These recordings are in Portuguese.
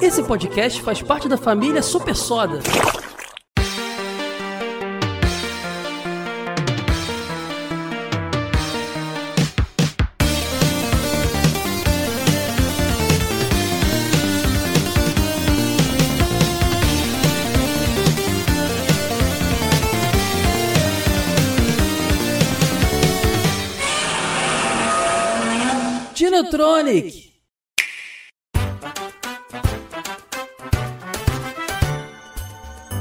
Esse podcast faz parte da família Super Soda. Dinotronic.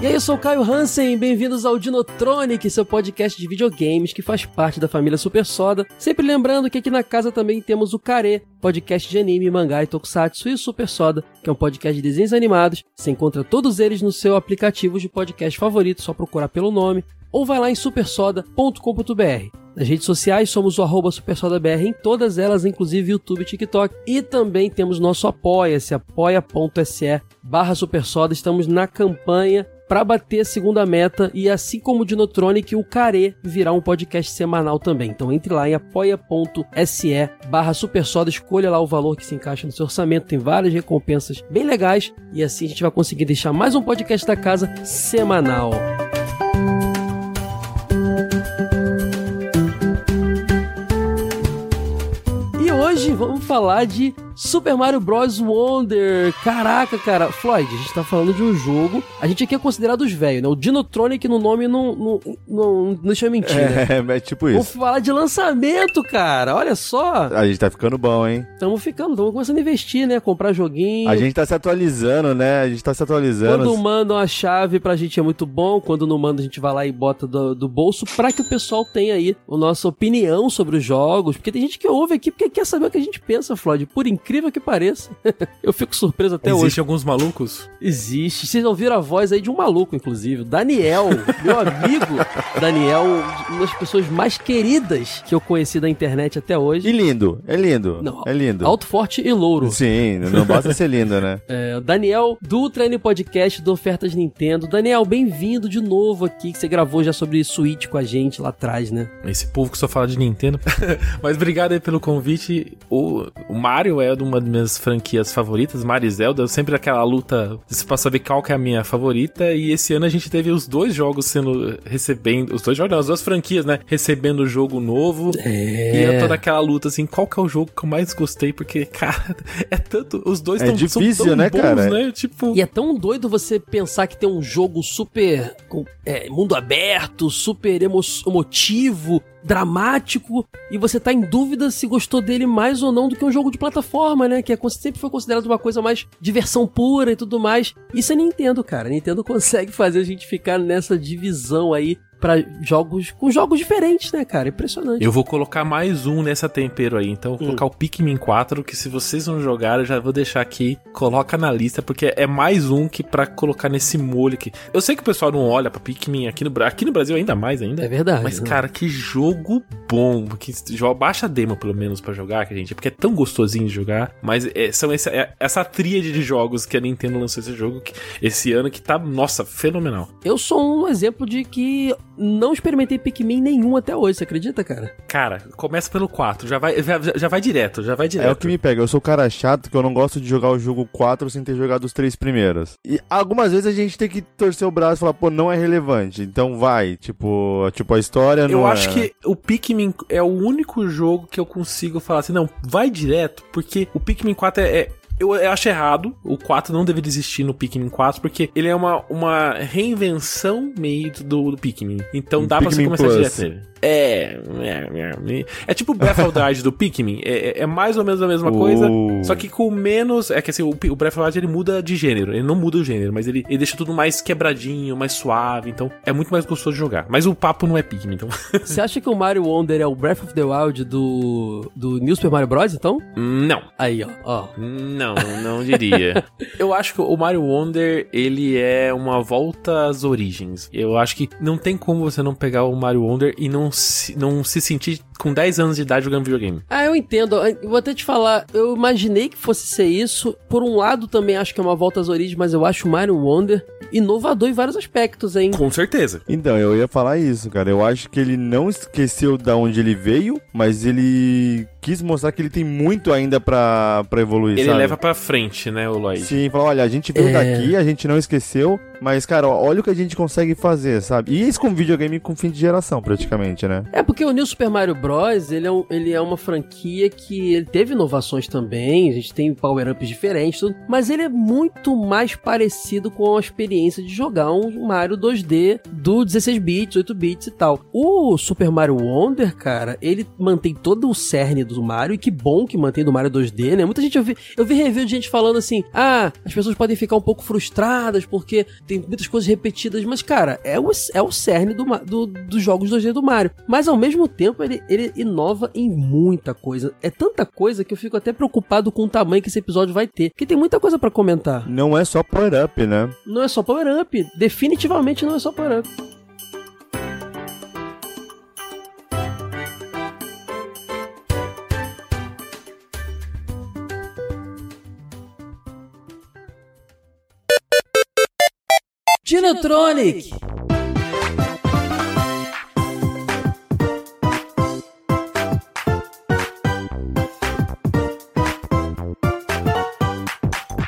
E aí, eu sou o Caio Hansen, bem-vindos ao Dinotronic, seu podcast de videogames que faz parte da família Super Soda. Sempre lembrando que aqui na casa também temos o Care, podcast de anime, mangá e tokusatsu, e o Super Soda, que é um podcast de desenhos animados. Você encontra todos eles no seu aplicativo de podcast favorito, só procurar pelo nome, ou vai lá em supersoda.com.br. Nas redes sociais somos o @supersodabr em todas elas, inclusive YouTube e TikTok. E também temos nosso apoia-se, apoia.se/supersoda. Estamos na campanha para bater a segunda meta e, assim como o Dinotronic, o Care virá um podcast semanal também. Então entre lá em apoia.se/supersoda, escolha lá o valor que se encaixa no seu orçamento, tem várias recompensas bem legais e assim a gente vai conseguir deixar mais um podcast da casa semanal. E hoje vamos falar de Super Mario Bros. Wonder. Caraca, cara. Floyd, a gente tá falando de um jogo. A gente aqui é considerado os velhos, né? O Dinotronic no nome não deixa eu mentir, né? É tipo isso. Vamos falar de lançamento, cara. Olha só. A gente tá ficando bom, hein? Tamo começando a investir, né? Comprar joguinho. A gente tá se atualizando, né? Quando mandam a chave pra gente é muito bom. Quando não mandam, a gente vai lá e bota do bolso pra que o pessoal tenha aí a nossa opinião sobre os jogos. Porque tem gente que ouve aqui porque quer saber o que a gente pensa, Floyd. Por incrível que pareça, eu fico surpreso até hoje. Existem alguns malucos? Existe. Vocês ouviram a voz aí de um maluco, inclusive. Daniel, meu amigo. Daniel, uma das pessoas mais queridas que eu conheci da internet até hoje. E lindo, é lindo. Não, é lindo. Alto, forte e louro. Sim, não basta ser lindo, né? É, Daniel, do Treino Podcast, do Ofertas Nintendo. Daniel, bem-vindo de novo aqui, que você gravou já sobre Switch com a gente lá atrás, né? Esse povo que só fala de Nintendo. Mas obrigado aí pelo convite. O Mario é uma das minhas franquias favoritas, Mario e Zelda. Eu sempre aquela luta pra saber qual que é a minha favorita. E esse ano a gente teve os dois jogos recebendo. Os dois jogos, não, as duas franquias, né? Recebendo o jogo novo. É. E é toda aquela luta, assim, qual que é o jogo que eu mais gostei? Porque, cara, é tanto. Os dois é tão, difícil, são tão, né, bons, cara? Né? Tipo... E é tão doido você pensar que tem um jogo super mundo aberto, super emotivo, dramático, e você tá em dúvida se gostou dele mais ou não do que um jogo de plataforma, né? Que sempre foi considerado uma coisa mais diversão pura e tudo mais. Isso é Nintendo, cara. Nintendo consegue fazer a gente ficar nessa divisão aí pra jogos, com jogos diferentes, né, cara? Impressionante. Eu vou colocar mais um nessa tempero aí, então eu vou colocar o Pikmin 4, que se vocês não jogaram, eu já vou deixar aqui, coloca na lista, porque é mais um que pra colocar nesse molho aqui. Eu sei que o pessoal não olha pra Pikmin aqui no Brasil ainda mais. É verdade. Mas, né? Cara, que jogo bom. Que baixa a demo, pelo menos, pra jogar, gente, porque é tão gostosinho de jogar, mas são essa tríade de jogos que a Nintendo lançou esse jogo esse ano, que tá, nossa, fenomenal. Eu sou um exemplo de que não experimentei Pikmin nenhum até hoje, você acredita, cara? Cara, começa pelo 4, já vai direto. É o que me pega, eu sou o cara chato que eu não gosto de jogar o jogo 4 sem ter jogado os 3 primeiros. E algumas vezes a gente tem que torcer o braço e falar, pô, não é relevante, então vai, tipo a história não é... Eu acho que o Pikmin é o único jogo que eu consigo falar assim, não, vai direto, porque o Pikmin 4 Eu acho errado, o 4 não deveria existir no Pikmin 4, porque ele é uma reinvenção meio do Pikmin. Então dá Pikmin pra você começar direto nele. É tipo o Breath of the Wild do Pikmin, é mais ou menos a mesma coisa, só que com menos... É que assim, o Breath of the Wild ele muda de gênero, ele não muda o gênero, mas ele deixa tudo mais quebradinho, mais suave, então é muito mais gostoso de jogar. Mas o papo não é Pikmin, então... Você acha que o Mario Wonder é o Breath of the Wild do New Super Mario Bros., então? Não. Aí, ó. Não diria. Eu acho que o Mario Wonder, ele é uma volta às origens. Eu acho que não tem como você não pegar o Mario Wonder e não se sentir com 10 anos de idade jogando videogame. Ah, eu entendo. Eu vou até te falar, eu imaginei que fosse ser isso. Por um lado, também acho que é uma volta às origens, mas eu acho o Mario Wonder inovador em vários aspectos, hein? Com certeza. Então, eu ia falar isso, cara. Eu acho que ele não esqueceu de onde ele veio, mas ele quis mostrar que ele tem muito ainda pra evoluir, ele sabe? Leva pra frente, né, o Lloyd? Sim, fala, olha, a gente veio daqui, a gente não esqueceu, mas, cara, olha o que a gente consegue fazer, sabe? E isso com videogame com fim de geração, praticamente, né? É, porque o New Super Mario Bros., ele é uma franquia que ele teve inovações também, a gente tem power-ups diferentes, tudo, mas ele é muito mais parecido com a experiência de jogar um Mario 2D do 16 bits, 8 bits e tal. O Super Mario Wonder, cara, ele mantém todo o cerne do Mario, e que bom que mantém do Mario 2D, né? Muita gente, eu vi review de gente falando assim, ah, as pessoas podem ficar um pouco frustradas porque tem muitas coisas repetidas, mas, cara, é o cerne dos jogos 2D do Mario. Mas, ao mesmo tempo, ele inova em muita coisa. É tanta coisa que eu fico até preocupado com o tamanho que esse episódio vai ter, porque tem muita coisa pra comentar. Não é só power-up, né? Não é só power-up. Definitivamente não é só power-up. Dinotronic!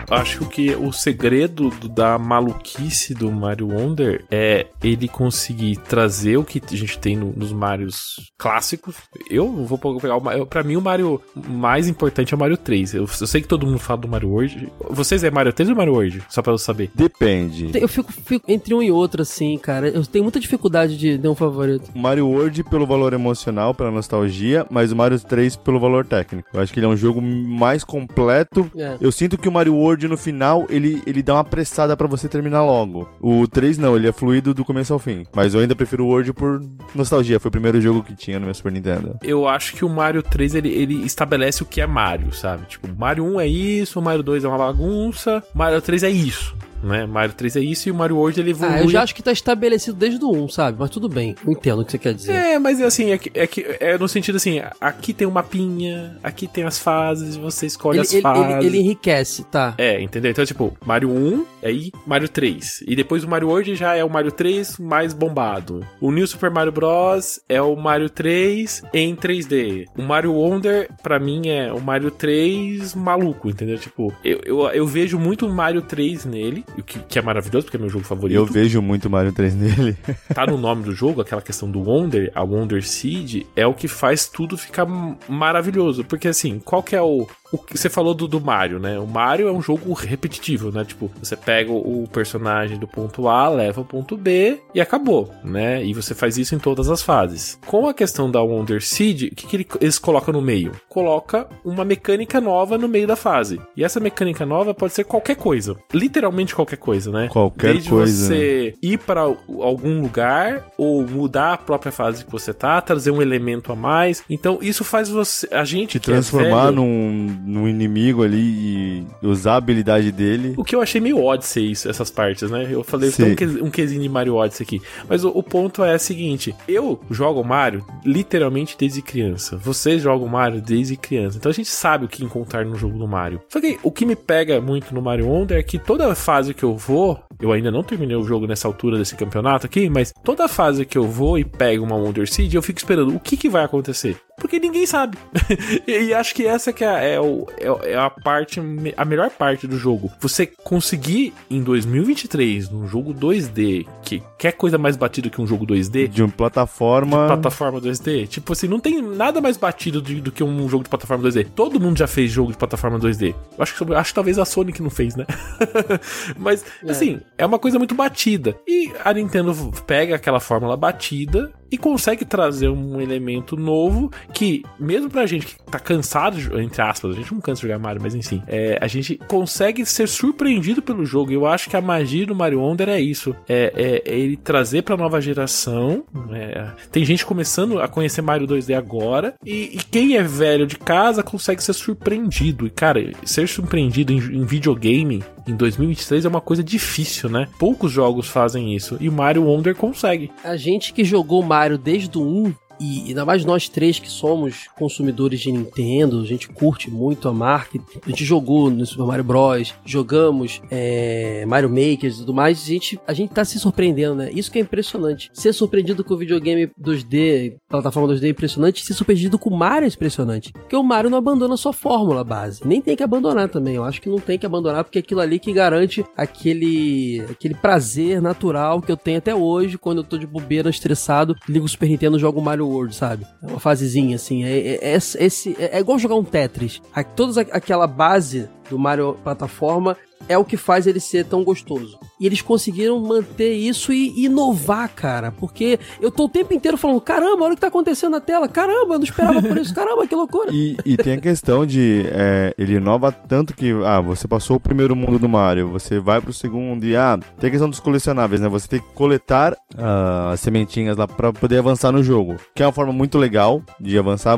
Acho que o segredo da maluquice do Mario Wonder é ele conseguir trazer o que a gente tem nos Marios clássicos. Eu vou pegar pra mim o Mario mais importante é o Mario 3. Eu sei que todo mundo fala do Mario World. Vocês é Mario 3 ou Mario World? Só pra eu saber. Depende. Eu fico entre um e outro, assim, cara. Eu tenho muita dificuldade de dar um favorito. Mario World pelo valor emocional, pela nostalgia, mas o Mario 3 pelo valor técnico. Eu acho que ele é um jogo mais completo. É. Eu sinto que o Mario World no final, ele dá uma apressada pra você terminar logo. O 3 não, ele é fluido do começo ao fim. Mas eu ainda prefiro o World por nostalgia. Foi o primeiro jogo que tinha no meu Super Nintendo. Eu acho que o Mario 3, ele estabelece o que é Mario, sabe? Tipo, Mario 1 é isso, Mario 2 é uma bagunça, Mario 3 é isso. Né? Mario 3 é isso e o Mario World ele evolui. Ah, eu já acho que tá estabelecido desde o 1, sabe? Mas tudo bem, eu entendo o que você quer dizer. É, mas assim, é no sentido assim, aqui tem um mapinha, aqui tem as fases, você escolhe as fases. Ele enriquece, tá? É, entendeu? Então, tipo, Mario 1, aí Mario 3. E depois o Mario World já é o Mario 3 mais bombado. O New Super Mario Bros. É o Mario 3 em 3D. O Mario Wonder, pra mim, é o Mario 3 maluco, entendeu? Tipo, eu vejo muito Mario 3 nele. O que é maravilhoso, porque é meu jogo favorito. Eu vejo muito Mario 3 nele. Tá no nome do jogo, aquela questão do Wonder, a Wonder Seed, é o que faz tudo ficar maravilhoso. Porque assim, qual que é o que você falou do Mario, né? O Mario é um jogo repetitivo, né? Tipo, você pega o personagem do ponto A, leva ao ponto B e acabou, né? E você faz isso em todas as fases. Com a questão da Wonder Seed, o que eles colocam no meio? Coloca uma mecânica nova no meio da fase. E essa mecânica nova pode ser qualquer coisa. Literalmente qualquer coisa, né? Qualquer Desde coisa. Desde você ir para algum lugar ou mudar a própria fase que você tá, trazer um elemento a mais. Então, isso faz você... A gente se transformar num inimigo ali e usar a habilidade dele. O que eu achei meio Odyssey isso, essas partes, né? Eu falei tem um quesinho de Mario Odyssey aqui. Mas o ponto é o seguinte, eu jogo Mario literalmente desde criança. Vocês jogam Mario desde criança. Então a gente sabe o que encontrar no jogo do Mario. Só que o que me pega muito no Mario Wonder é que toda fase que eu ainda não terminei o jogo nessa altura desse campeonato aqui, mas toda fase que eu vou e pego uma Wonder Seed, eu fico esperando o que vai acontecer. Porque ninguém sabe. E acho que essa que é a melhor parte do jogo. Você conseguir, em 2023, num jogo 2D, que quer coisa mais batida que um jogo 2D... De plataforma 2D. Tipo assim, não tem nada mais batido do que um jogo de plataforma 2D. Todo mundo já fez jogo de plataforma 2D. Acho que talvez a Sonic não fez, né? Mas, assim, é uma coisa muito batida. E a Nintendo pega aquela fórmula batida... E consegue trazer um elemento novo que, mesmo pra gente que tá cansado, entre aspas, a gente não cansa de jogar Mario, mas enfim, a gente consegue ser surpreendido pelo jogo. Eu acho que a magia do Mario Wonder é isso. É ele trazer pra nova geração. Tem gente começando a conhecer Mario 2D agora. E quem é velho de casa consegue ser surpreendido. E, cara, ser surpreendido em videogame em 2023 é uma coisa difícil, né? Poucos jogos fazem isso. E o Mario Wonder consegue. A gente que jogou Mario desde o 1, E ainda mais nós três que somos consumidores de Nintendo, a gente curte muito a marca, a gente jogou no Super Mario Bros., jogamos Mario Maker e tudo mais, a gente tá se surpreendendo, né? Isso que é impressionante. Ser surpreendido com o videogame 2D, plataforma 2D é impressionante, ser surpreendido com o Mario é impressionante. Porque o Mario não abandona a sua fórmula base, nem tem que abandonar também, eu acho que não tem que abandonar, porque é aquilo ali que garante aquele prazer natural que eu tenho até hoje, quando eu tô de bobeira, estressado, ligo o Super Nintendo e jogo o Mario World, sabe? É uma fasezinha, assim. É igual jogar um Tetris. Toda aquela base do Mario plataforma é o que faz ele ser tão gostoso. E eles conseguiram manter isso e inovar, cara. Porque eu tô o tempo inteiro falando, caramba, olha o que tá acontecendo na tela. Caramba, eu não esperava por isso. Caramba, que loucura. E tem a questão de... ele inova tanto que... você passou o primeiro mundo do Mario. Você vai pro segundo e... tem a questão dos colecionáveis, né? Você tem que coletar as sementinhas lá pra poder avançar no jogo. Que é uma forma muito legal de avançar.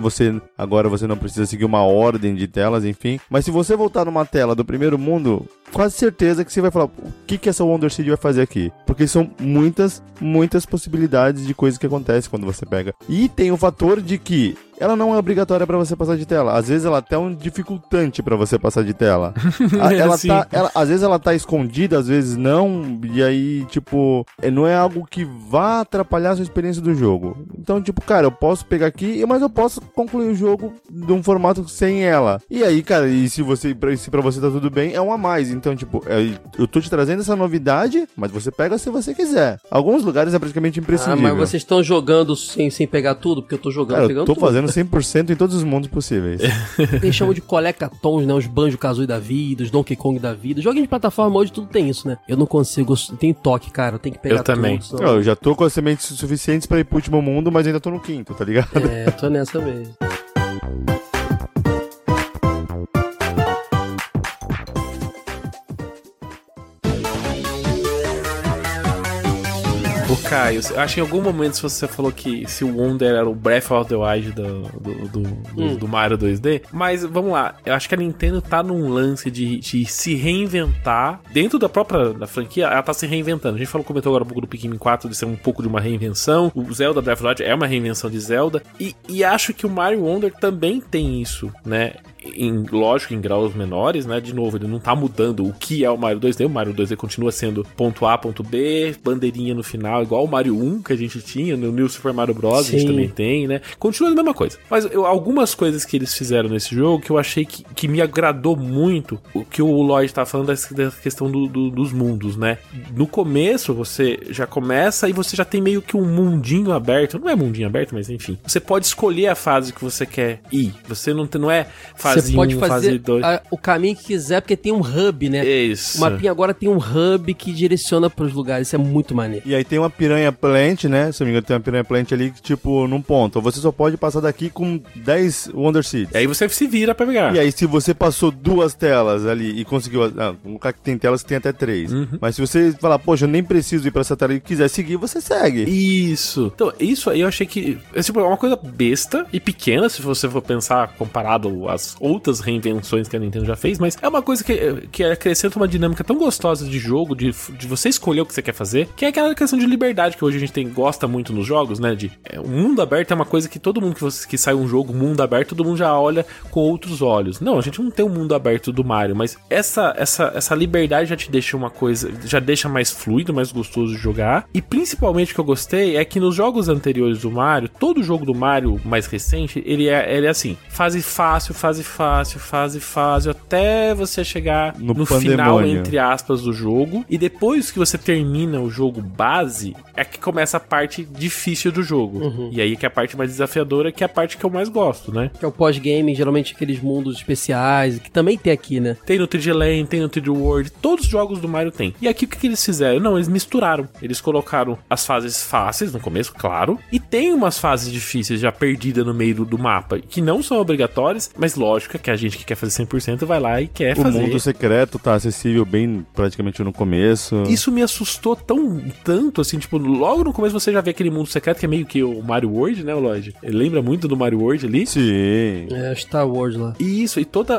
Agora você não precisa seguir uma ordem de telas, enfim. Mas se você voltar numa tela do primeiro mundo... quase certeza que você vai falar, o que essa Wonder Seed vai fazer aqui? Porque são muitas, muitas possibilidades de coisas que acontecem quando você pega. E tem o fator de que ela não é obrigatória pra você passar de tela. Às vezes ela é até um dificultante pra você passar de tela. Às vezes ela tá escondida, às vezes não. E aí, tipo, não é algo que vá atrapalhar a sua experiência do jogo. Então, tipo, cara, eu posso pegar aqui, mas eu posso concluir o jogo de um formato sem ela. E aí, cara, se pra você tá tudo bem, é um a mais. Então, tipo, eu tô te trazendo essa novidade, mas você pega se você quiser. Alguns lugares é praticamente imprescindível. Mas vocês estão jogando sem pegar tudo? Porque eu tô jogando, cara, pegando tudo. Eu tô fazendo 100% em todos os mundos possíveis. Eles chamam de colecatons, né? Os Banjo-Kazooie da vida, os Donkey Kong da vida. Joguinho de plataforma hoje tudo tem isso, né? Eu não consigo, tem toque, cara. Eu tenho que pegar tudo. Eu também. Tudo, eu já tô com as sementes suficientes pra ir pro último mundo, mas ainda tô no quinto, tá ligado? Tô nessa mesmo. Ô Caio, acho que em algum momento você falou que se o Wonder era o Breath of the Wild do Mario 2D, mas vamos lá, eu acho que a Nintendo tá num lance de se reinventar dentro da própria da franquia, ela tá se reinventando. A gente comentou agora um pouco do Pikmin 4, de ser um pouco de uma reinvenção, o Zelda Breath of the Wild é uma reinvenção de Zelda, e acho que o Mario Wonder também tem isso, né? Lógico, em graus menores, né? De novo, ele não tá mudando o que é o Mario 2D. O Mario 2D continua sendo ponto A, ponto B, bandeirinha no final, igual o Mario 1 que a gente tinha, no New Super Mario Bros. Sim. A gente também tem, né? Continua a mesma coisa. Mas algumas coisas que eles fizeram nesse jogo que eu achei que me agradou muito, o que o Lloyd tá falando da questão dos mundos, né? No começo, você já começa e você já tem meio que um mundinho aberto. Não é mundinho aberto, mas enfim. Você pode escolher a fase que você quer ir. Você não é... Você pode fazer o caminho que quiser, porque tem um hub, né? Isso. O mapinha agora tem um hub que direciona pros lugares, isso é muito maneiro. E aí tem uma piranha plant, né? Se eu não me engano, tem uma piranha plant ali, tipo, num ponto. Você só pode passar daqui com 10 Wonder Seeds. E aí você se vira pra pegar. E aí se você passou duas telas ali e conseguiu... no caso que tem telas que tem até 3. Uhum. Mas se você falar, poxa, eu nem preciso ir pra essa tela e quiser seguir, você segue. Isso. Então, isso aí eu achei que... é uma coisa besta e pequena, se você for pensar comparado às outras reinvenções que a Nintendo já fez, mas é uma coisa que acrescenta uma dinâmica tão gostosa de jogo, de você escolher o que você quer fazer, que é aquela questão de liberdade que hoje a gente gosta muito nos jogos, né? O mundo aberto é uma coisa que todo mundo que sai um jogo mundo aberto, todo mundo já olha com outros olhos. Não, a gente não tem o mundo aberto do Mario, mas essa liberdade já te deixa uma coisa, já deixa mais fluido, mais gostoso de jogar, e principalmente o que eu gostei é que nos jogos anteriores do Mario, todo jogo do Mario mais recente, ele é assim, fase fácil, fase fácil, até você chegar no final, entre aspas, do jogo. E depois que você termina o jogo base, é que começa a parte difícil do jogo. Uhum. E aí que é a parte mais desafiadora, que é a parte que eu mais gosto, né? Que é o pós-game, geralmente aqueles mundos especiais, que também tem aqui, né? Tem no 3D Land, tem no 3D World, todos os jogos do Mario tem. E aqui o que eles fizeram? Não, eles misturaram. Eles colocaram as fases fáceis no começo, claro, e tem umas fases difíceis já perdidas no meio do mapa, que não são obrigatórias, mas lógico que a gente que quer fazer 100% vai lá e quer fazer. O mundo secreto tá acessível bem praticamente no começo. Isso me assustou tanto, assim, tipo, logo no começo você já vê aquele mundo secreto que é meio que o Mario World, né, Lloyd? Ele lembra muito do Mario World ali. Sim. É, Star Wars lá. Isso, e todo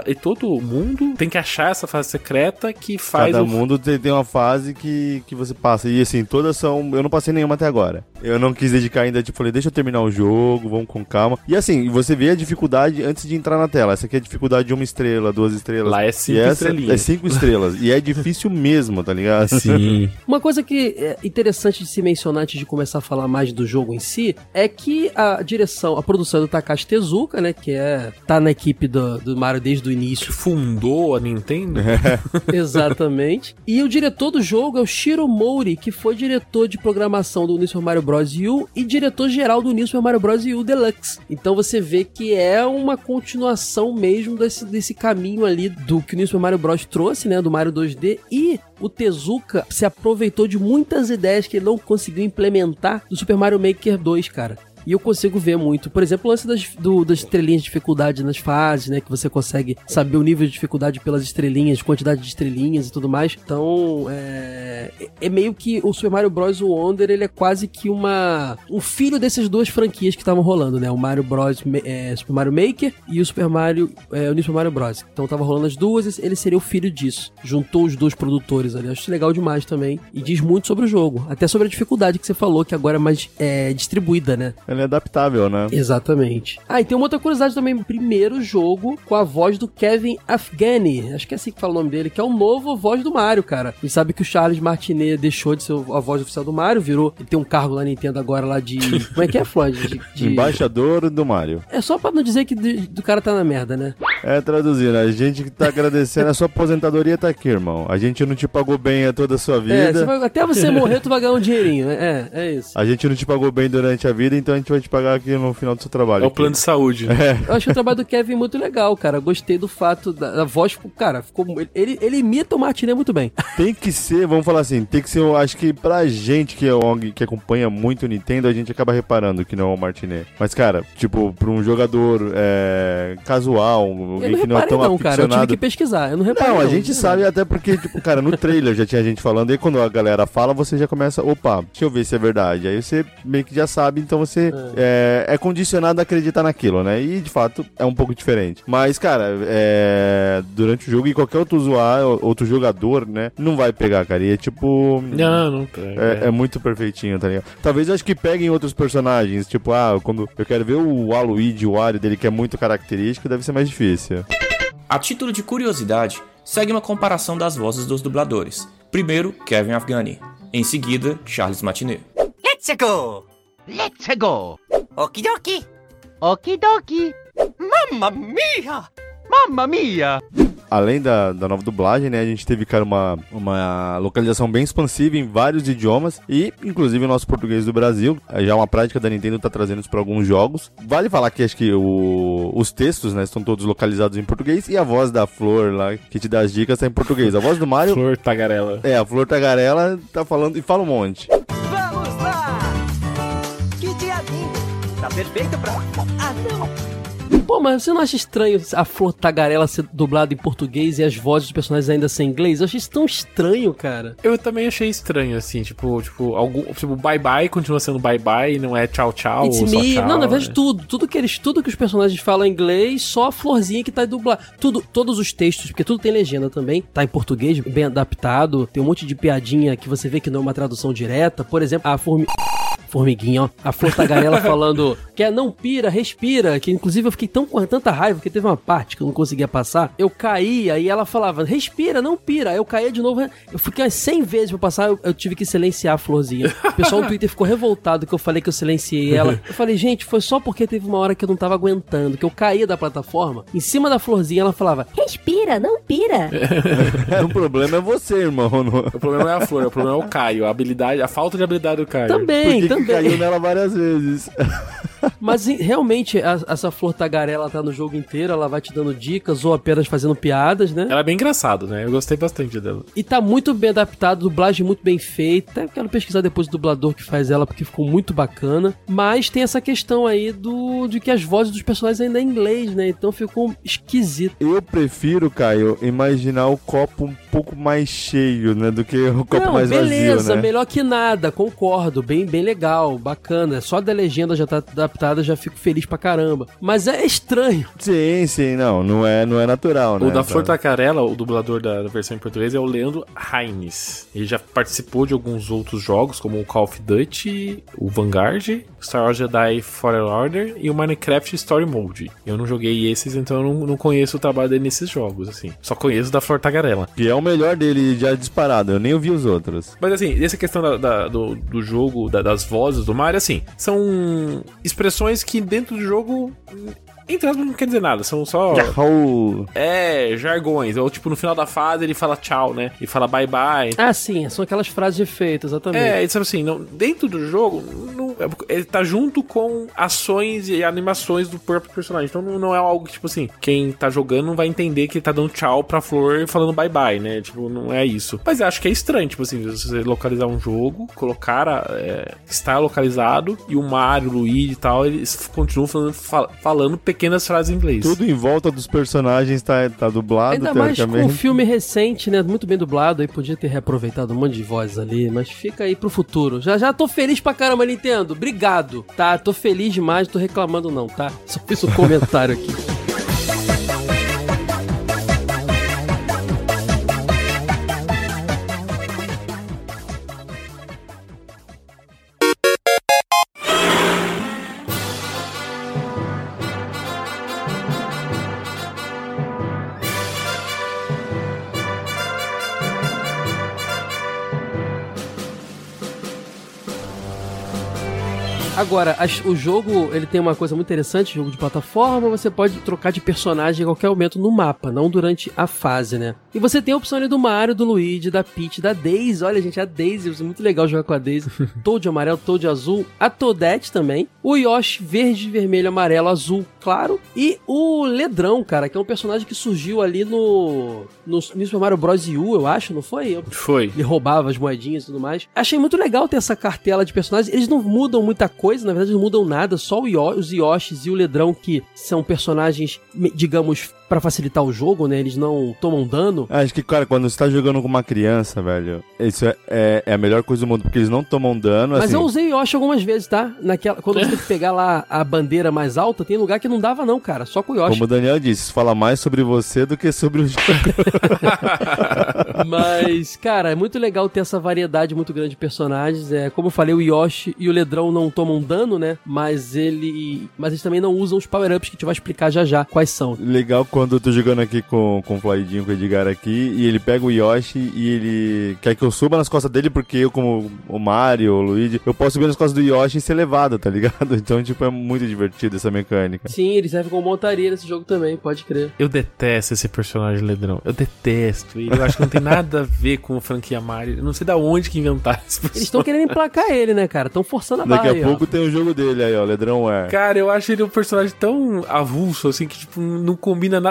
mundo tem que achar essa fase secreta que faz... Cada mundo tem uma fase que você passa. E assim, todas são... Eu não passei nenhuma até agora. Eu não quis dedicar ainda, tipo, falei, deixa eu terminar o jogo, vamos com calma. E assim, você vê a dificuldade antes de entrar na tela. Essa aqui é a dificuldade de 1 estrela, 2 estrelas. Lá é 5 estrelinhas. É 5 estrelas. E é difícil mesmo, tá ligado? Sim. Uma coisa que é interessante de se mencionar antes de começar a falar mais do jogo em si, é que a direção, a produção é do Takashi Tezuka, né, que é, tá na equipe do Mario desde o início. Que fundou a Nintendo. É. Exatamente. E o diretor do jogo é o Shiro Mori, que foi diretor de programação do New Super Mario Bros. U e diretor-geral do New Super Mario Bros. U Deluxe. Então você vê que é uma continuação mesmo desse caminho ali do que o New Super Mario Bros. Trouxe, né, do Mario 2D, e o Tezuka se aproveitou de muitas ideias que ele não conseguiu implementar do Super Mario Maker 2, cara. E eu consigo ver muito, por exemplo, o lance das estrelinhas de dificuldade nas fases, né, que você consegue saber o nível de dificuldade pelas estrelinhas, quantidade de estrelinhas e tudo mais. Então, é meio que o Super Mario Bros. Wonder, ele é quase que um filho dessas duas franquias que estavam rolando, né, o Mario Bros. Super Mario Maker e o Super Mario, o New Super Mario Bros. Então, tava rolando as duas, ele seria o filho disso. Juntou os dois produtores ali, acho legal demais também, e diz muito sobre o jogo, até sobre a dificuldade que você falou, que agora é mais distribuída, né. Ela é adaptável, né? Exatamente. Ah, e tem uma outra curiosidade também. Primeiro jogo com a voz do Kevin Afghani. Acho que é assim que fala o nome dele, que é o novo voz do Mario, cara. E sabe que o Charles Martinet deixou de ser a voz oficial do Mario, virou... Ele tem um cargo lá na Nintendo agora lá de... Como é que é, Floyd? Embaixador do Mario. É só pra não dizer que do cara tá na merda, né? É, traduzindo. A gente que tá agradecendo. A sua aposentadoria tá aqui, irmão. A gente não te pagou bem a toda a sua vida. É, até você morrer, tu vai ganhar um dinheirinho, né? É isso. A gente não te pagou bem durante a vida, então a gente vai te pagar aqui no final do seu trabalho. É o plano de saúde. É. Eu acho o trabalho do Kevin muito legal, cara. Gostei do fato da voz, cara, ficou... Ele imita o Martinet muito bem. Tem que ser, vamos falar assim, tem que ser, eu acho que pra gente que acompanha muito o Nintendo, a gente acaba reparando que não é o Martinet. Mas, cara, tipo, pra um jogador casual, alguém que não é tão não, aficionado... Cara, eu tive que pesquisar, eu não reparei. Não, a gente sabe até porque, tipo, cara, no trailer já tinha gente falando, e quando a galera fala, você já começa, opa, deixa eu ver se é verdade. Aí você meio que já sabe, então você é condicionado a acreditar naquilo, né? E, de fato, é um pouco diferente. Mas, cara, durante o jogo, e qualquer outro jogador, né? Não vai pegar, cara. E é tipo... Não pega. É muito perfeitinho, tá ligado? Talvez eu acho que peguem outros personagens. Tipo, quando eu quero ver o Aloy, o Wario dele, que é muito característico, deve ser mais difícil. A título de curiosidade, segue uma comparação das vozes dos dubladores. Primeiro, Kevin Afghani. Em seguida, Charles Martinet. Let's go! Let's go! Okidoki! Okidoki! Mamma mia! Mamma mia! Além da nova dublagem, né, a gente teve, cara, uma localização bem expansiva em vários idiomas e, inclusive, o nosso português do Brasil, já é uma prática da Nintendo, tá trazendo isso pra alguns jogos. Vale falar que acho que os textos, né, estão todos localizados em português e a voz da Flor lá, que te dá as dicas, tá em português. A voz do Mario... Flor Tagarela. É, a Flor Tagarela tá falando e fala um monte. Vamos lá! Que dia lindo! Tá perfeito pra... Ah, não! Pô, mas você não acha estranho a Flor Tagarela ser dublada em português e as vozes dos personagens ainda ser em inglês? Eu achei isso tão estranho, cara. Eu também achei estranho, assim, tipo bye-bye continua sendo bye-bye, não é tchau-tchau ou só tchau. Não, na verdade, né? Tudo que os personagens falam em inglês, só a Florzinha que tá dublada. Todos os textos, porque tudo tem legenda também, tá em português, bem adaptado, tem um monte de piadinha que você vê que não é uma tradução direta. Por exemplo, Formiguinha, ó. A Flor Tagarela falando que é não pira, respira, que inclusive eu fiquei com tanta raiva que teve uma parte que eu não conseguia passar. Eu caía e ela falava, respira, não pira. Aí eu caía de novo. Eu fiquei umas 100 vezes pra passar, eu tive que silenciar a Florzinha. O pessoal no Twitter ficou revoltado que eu falei que eu silenciei ela. Eu falei, gente, foi só porque teve uma hora que eu não tava aguentando, que eu caía da plataforma, em cima da Florzinha ela falava, respira, não pira. O problema é você, irmão. O problema é a Flor, o problema é o Caio, a falta de habilidade do Caio. Também. Que caiu nela várias vezes. Mas realmente, essa Flor Tagarela tá no jogo inteiro, ela vai te dando dicas ou apenas fazendo piadas, né? Ela é bem engraçada, né? Eu gostei bastante dela. E tá muito bem adaptado, dublagem muito bem feita. Eu quero pesquisar depois o dublador que faz ela, porque ficou muito bacana. Mas tem essa questão aí de que as vozes dos personagens ainda é em inglês, né? Então ficou esquisito. Eu prefiro, Caio, imaginar o copo um pouco mais cheio, né? Do que o copo mais vazio, né? Beleza, melhor que nada, concordo. Bem legal, bacana. Só da legenda já tá adaptada, já fico feliz pra caramba. Mas é estranho. Sim, sim, não é natural, né? O da Flor Tagarela, o dublador da versão em português, é o Leandro Reines. Ele já participou de alguns outros jogos, como o Call of Duty, o Vanguard, Star Wars Jedi Fallen Order e o Minecraft Story Mode. Eu não joguei esses, então eu não conheço o trabalho dele nesses jogos, assim. Só conheço da Flor Tagarela. Que é o melhor dele já disparado, eu nem ouvi os outros. Mas assim, essa questão do jogo, das vozes do Mario, assim, são expressões que dentro do jogo... Entre aspas não quer dizer nada, são só... Yahoo! É, jargões. Ou tipo, no final da fase ele fala tchau, né? E fala bye bye. Ah, sim, são aquelas frases de efeito, exatamente. É, sabe assim, dentro do jogo, ele tá junto com ações e animações do próprio personagem. Então não é algo que, tipo assim, quem tá jogando não vai entender que ele tá dando tchau pra Flor e falando bye bye, né? Tipo, não é isso. Mas eu acho que é estranho, tipo assim, você localizar um jogo, colocar estar localizado e o Mario, o Luigi e tal, eles continuam falando pequenas frases em inglês. Tudo em volta dos personagens tá dublado, ainda mais com um filme recente, né? Muito bem dublado. Aí podia ter reaproveitado um monte de vozes ali, mas fica aí pro futuro. Já tô feliz pra caramba, Nintendo. Obrigado, tá? Tô feliz demais, tô reclamando não, tá? Só fiz um comentário aqui. Agora, o jogo, ele tem uma coisa muito interessante, jogo de plataforma, você pode trocar de personagem a qualquer momento no mapa, não durante a fase, né? E você tem a opção ali do Mario, do Luigi, da Peach, da Daisy, olha gente, a Daisy, é muito legal jogar com a Daisy, Toad amarelo, Toad azul, a Toadette também, o Yoshi verde, vermelho, amarelo, azul, claro, e o Ledrão, cara, que é um personagem que surgiu ali no Super Mario Bros. U, eu acho, não foi? Foi. Ele roubava as moedinhas e tudo mais. Achei muito legal ter essa cartela de personagens, eles não mudam muita coisa, na verdade não mudam nada, só os Yoshis e o Ledrão, que são personagens, digamos, pra facilitar o jogo, né? Eles não tomam dano. Acho que, cara, quando você tá jogando com uma criança, velho, isso é a melhor coisa do mundo, porque eles não tomam dano. Mas assim... eu usei Yoshi algumas vezes, tá? Quando você tem que pegar lá a bandeira mais alta, tem lugar que não dava não, cara, só com o Yoshi. Como o Daniel disse, isso fala mais sobre você do que sobre o jogo. Mas, cara, é muito legal ter essa variedade muito grande de personagens. Como eu falei, o Yoshi e o Ledrão não tomam dano, né? Mas eles também não usam os power-ups, que a gente vai explicar já quais são. Legal quando eu tô jogando aqui com o Floydinho, com o Edgar aqui, e ele pega o Yoshi e ele quer que eu suba nas costas dele, porque eu, como o Mario, o Luigi, eu posso subir nas costas do Yoshi e ser levado, tá ligado? Então, tipo, é muito divertido essa mecânica. Sim, ele serve como montaria nesse jogo também, pode crer. Eu detesto esse personagem Ledrão. Eu detesto ele. Eu acho que não tem nada a ver com a franquia Mario. Eu não sei da onde que inventaram esse personagem. Eles estão querendo emplacar ele, né, cara? Estão forçando a barra. Daqui a pouco tem o jogo dele aí, ó, Ledrão é. Cara, eu acho ele um personagem tão avulso, assim, que, tipo, não combina nada.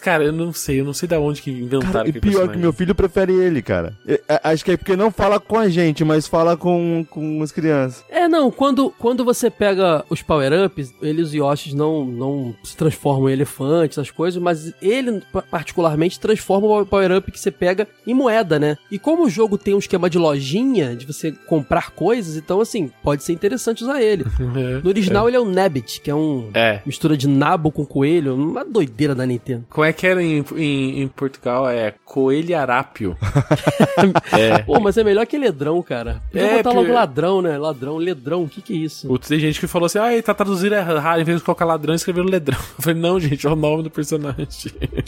Cara, eu não sei da onde que inventaram. Cara, e pior personagem. Que meu filho prefere ele, cara. Acho que é porque não fala com a gente, mas fala com as crianças. Quando você pega os power-ups, ele e os Yoshis não se transformam em elefantes, essas coisas, mas ele, particularmente, transforma o power-up que você pega em moeda, né? E como o jogo tem um esquema de lojinha, de você comprar coisas, então, assim, pode ser interessante usar ele. No original, ele é um Nabbit, que é uma mistura de nabo com coelho, uma doideira da Nintendo. Como é que era em Portugal? É coelho arápio. Pô, mas é melhor que Ledrão, cara. Podia botar logo ladrão, né? Ladrão, Ledrão, o que é isso? Tem gente que falou assim, ele tá traduzindo errado, em vez de colocar ladrão, escreveram Ledrão. Eu falei, não, gente, é o nome do personagem.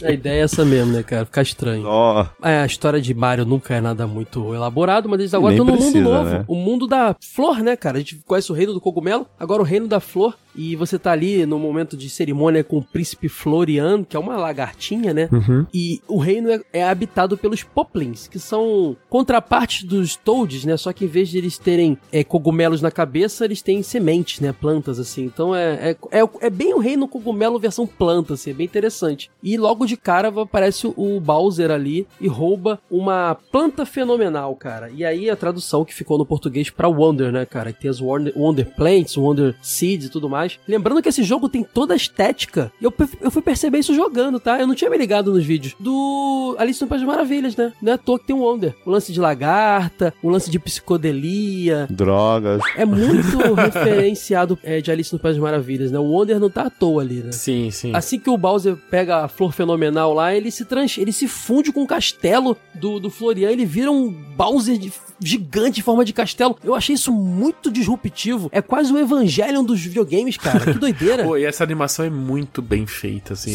A ideia é essa mesmo, né, cara? Ficar estranho. Oh. A história de Mario nunca é nada muito elaborado, mas eles agora estão num mundo novo. Né? O mundo da flor, né, cara? A gente conhece o reino do cogumelo, agora o reino da flor, e você tá ali no momento de cerimônia com o príncipe Florian, que é uma lagartinha, né? Uhum. E o reino é habitado pelos Poplins, que são contrapartes dos Toads, né? Só que em vez de eles terem cogumelos na cabeça, eles têm sementes, né? Plantas, assim. Então é bem o reino cogumelo versão planta, assim. É bem interessante. E logo de cara aparece o Bowser ali e rouba uma planta fenomenal, cara. E aí a tradução que ficou no português pra Wonder, né, cara? Que tem as Wonder Plants, Wonder Seeds e tudo mais. mais. Lembrando que esse jogo tem toda a estética. Eu fui perceber isso jogando, tá? Eu não tinha me ligado nos vídeos do Alice no País das Maravilhas, né? Não é à toa que tem um Wonder. O lance de lagarta, o lance de psicodelia. Drogas. É muito referenciado de Alice no País das Maravilhas, né? O Wonder não tá à toa ali, né? Sim, sim. Assim que o Bowser pega a Flor Fenomenal lá, ele se funde com o castelo do Florian, ele vira um Bowser gigante em forma de castelo. Eu achei isso muito disruptivo. É quase o Evangelion dos videogames, cara. Que doideira. Pô, e essa animação é muito bem feita, assim.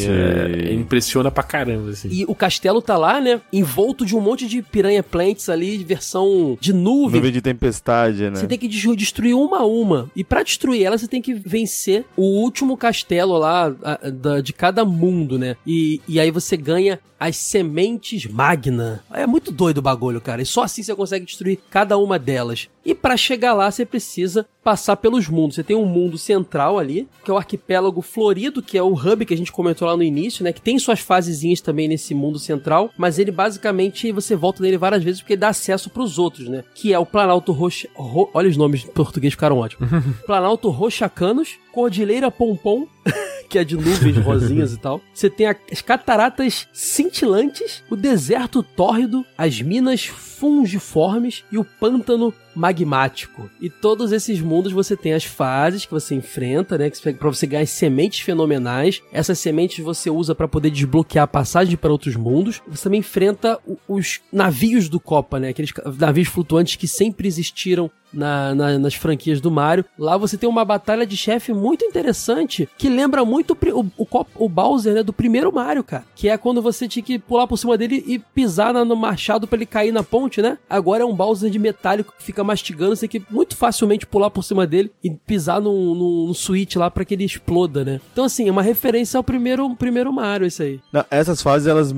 Impressiona pra caramba, assim. E o castelo tá lá, né? Envolto de um monte de piranha plants ali, de versão de nuvem. Nuvem de tempestade, né? Você tem que destruir uma a uma. E pra destruir ela, você tem que vencer o último castelo lá de cada mundo, né? E aí você ganha as sementes magna. É muito doido o bagulho, cara. E só assim você consegue destruir cada uma delas. E pra chegar lá, você precisa passar pelos mundos. Você tem um mundo central ali, que é o arquipélago florido, que é o hub que a gente comentou lá no início, né? Que tem suas fasezinhas também nesse mundo central, mas ele basicamente, você volta nele várias vezes porque ele dá acesso pros outros, né? Que é o Planalto Rocha... Olha os nomes em português, ficaram ótimos. Planalto Rochacanos, Cordilheira Pompom... que é de nuvens rosinhas e tal. Você tem as cataratas cintilantes, o deserto tórrido, as minas fungiformes e o pântano magmático. E todos esses mundos você tem as fases que você enfrenta, né? Pra você ganhar as sementes fenomenais. Essas sementes você usa pra poder desbloquear a passagem para outros mundos. Você também enfrenta os navios do Copa, né? Aqueles navios flutuantes que sempre existiram nas franquias do Mario. Lá você tem uma batalha de chefe muito interessante, que lembra muito o Bowser, né? Do primeiro Mario, cara. Que é quando você tinha que pular por cima dele e pisar no machado pra ele cair na ponte, né? Agora é um Bowser de metálico que fica mastigando, você tem que muito facilmente pular por cima dele e pisar num switch lá pra que ele exploda, né? Então, assim, é uma referência ao primeiro Mario, isso aí. Não, essas fases, elas,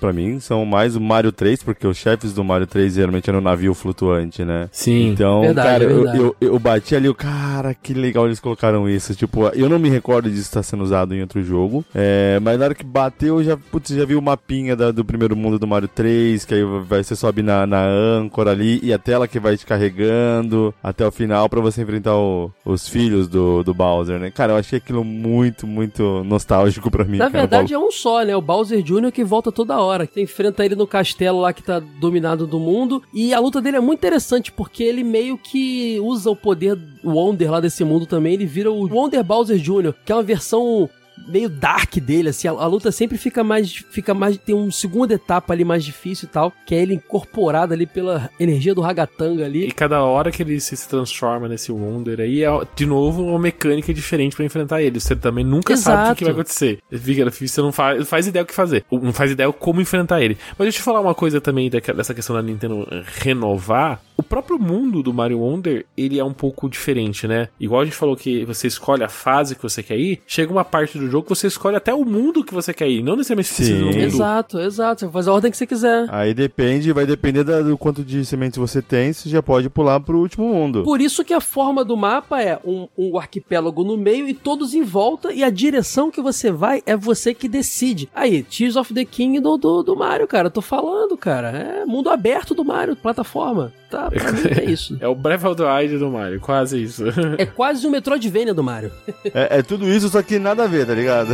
pra mim, são mais o Mario 3, porque os chefes do Mario 3 geralmente eram um navio flutuante, né? Sim. Então, verdade, cara, eu bati ali, cara, que legal eles colocaram isso. Tipo, eu não me recordo disso estar sendo usado em outro jogo, mas na hora que bateu, já vi o mapinha do primeiro mundo do Mario 3, que aí você sobe na âncora ali, e a tela que vai te carregando até o final pra você enfrentar os filhos do Bowser, né? Cara, eu achei aquilo muito, muito nostálgico pra mim. Na verdade, é um só, né? O Bowser Jr. que volta toda hora, que enfrenta ele no castelo lá que tá dominado do mundo, e a luta dele é muito interessante, porque ele meio que usa o poder Wonder lá desse mundo também, ele vira o Wonder Bowser Jr., que é uma versão meio dark dele, assim, a luta sempre fica mais, tem uma segunda etapa ali mais difícil e tal, que é ele incorporado ali pela energia do ragatanga ali. E cada hora que ele se transforma nesse Wonder aí, é de novo uma mecânica diferente pra enfrentar ele, você também nunca sabe o que vai acontecer, você não faz ideia o que fazer, não faz ideia como enfrentar ele. Mas deixa eu falar uma coisa também dessa questão da Nintendo renovar. O próprio mundo do Mario Wonder, ele é um pouco diferente, né? Igual a gente falou que você escolhe a fase que você quer ir, chega uma parte do jogo que você escolhe até o mundo que você quer ir, não necessariamente precisa do mundo. Exato. Você vai fazer a ordem que você quiser. Aí vai depender do quanto de sementes você tem, você já pode pular pro último mundo. Por isso que a forma do mapa é um arquipélago no meio e todos em volta, e a direção que você vai é você que decide. Aí, Tears of the King do Mario, cara, eu tô falando, cara. É mundo aberto do Mario, plataforma. Tá, pra mim é isso. É o Breath of the Wild do Mario, quase isso. É quase o Metroidvania do Mario. É tudo isso, só que nada a ver, tá ligado?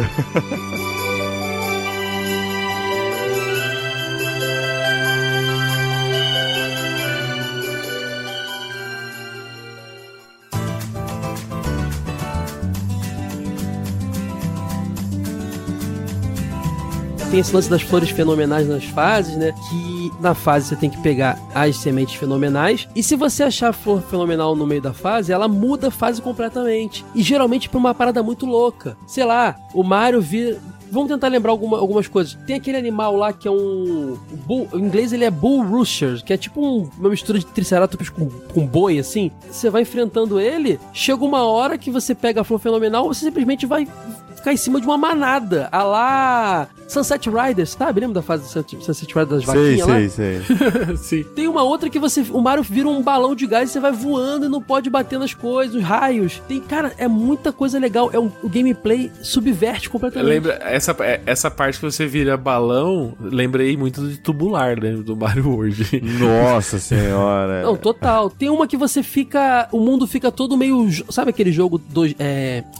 Tem esse lance das flores fenomenais nas fases, né? Que na fase você tem que pegar as sementes fenomenais. E se você achar a flor fenomenal no meio da fase, ela muda a fase completamente. E geralmente pra uma parada muito louca. Sei lá, o Mario vira... Vamos tentar lembrar algumas coisas. Tem aquele animal lá que é um... Bull, em inglês ele é Bull Rusher, que é tipo uma mistura de triceratops com boi, assim. Você vai enfrentando ele, chega uma hora que você pega a flor fenomenal, você simplesmente vai... ficar em cima de uma manada, a lá Sunset Riders, sabe? Lembra da fase do Sunset Riders das vaquinhas lá? Sei. Tem uma outra que você, o Mario vira um balão de gás e você vai voando e não pode bater nas coisas, os raios. Tem, cara, é muita coisa legal. É um, o gameplay subverte completamente. Lembra, essa parte que você vira balão, lembrei muito de Tubular, né? Do Mario World. Nossa senhora. Não, total. Tem uma que você fica, o mundo fica todo meio, sabe aquele jogo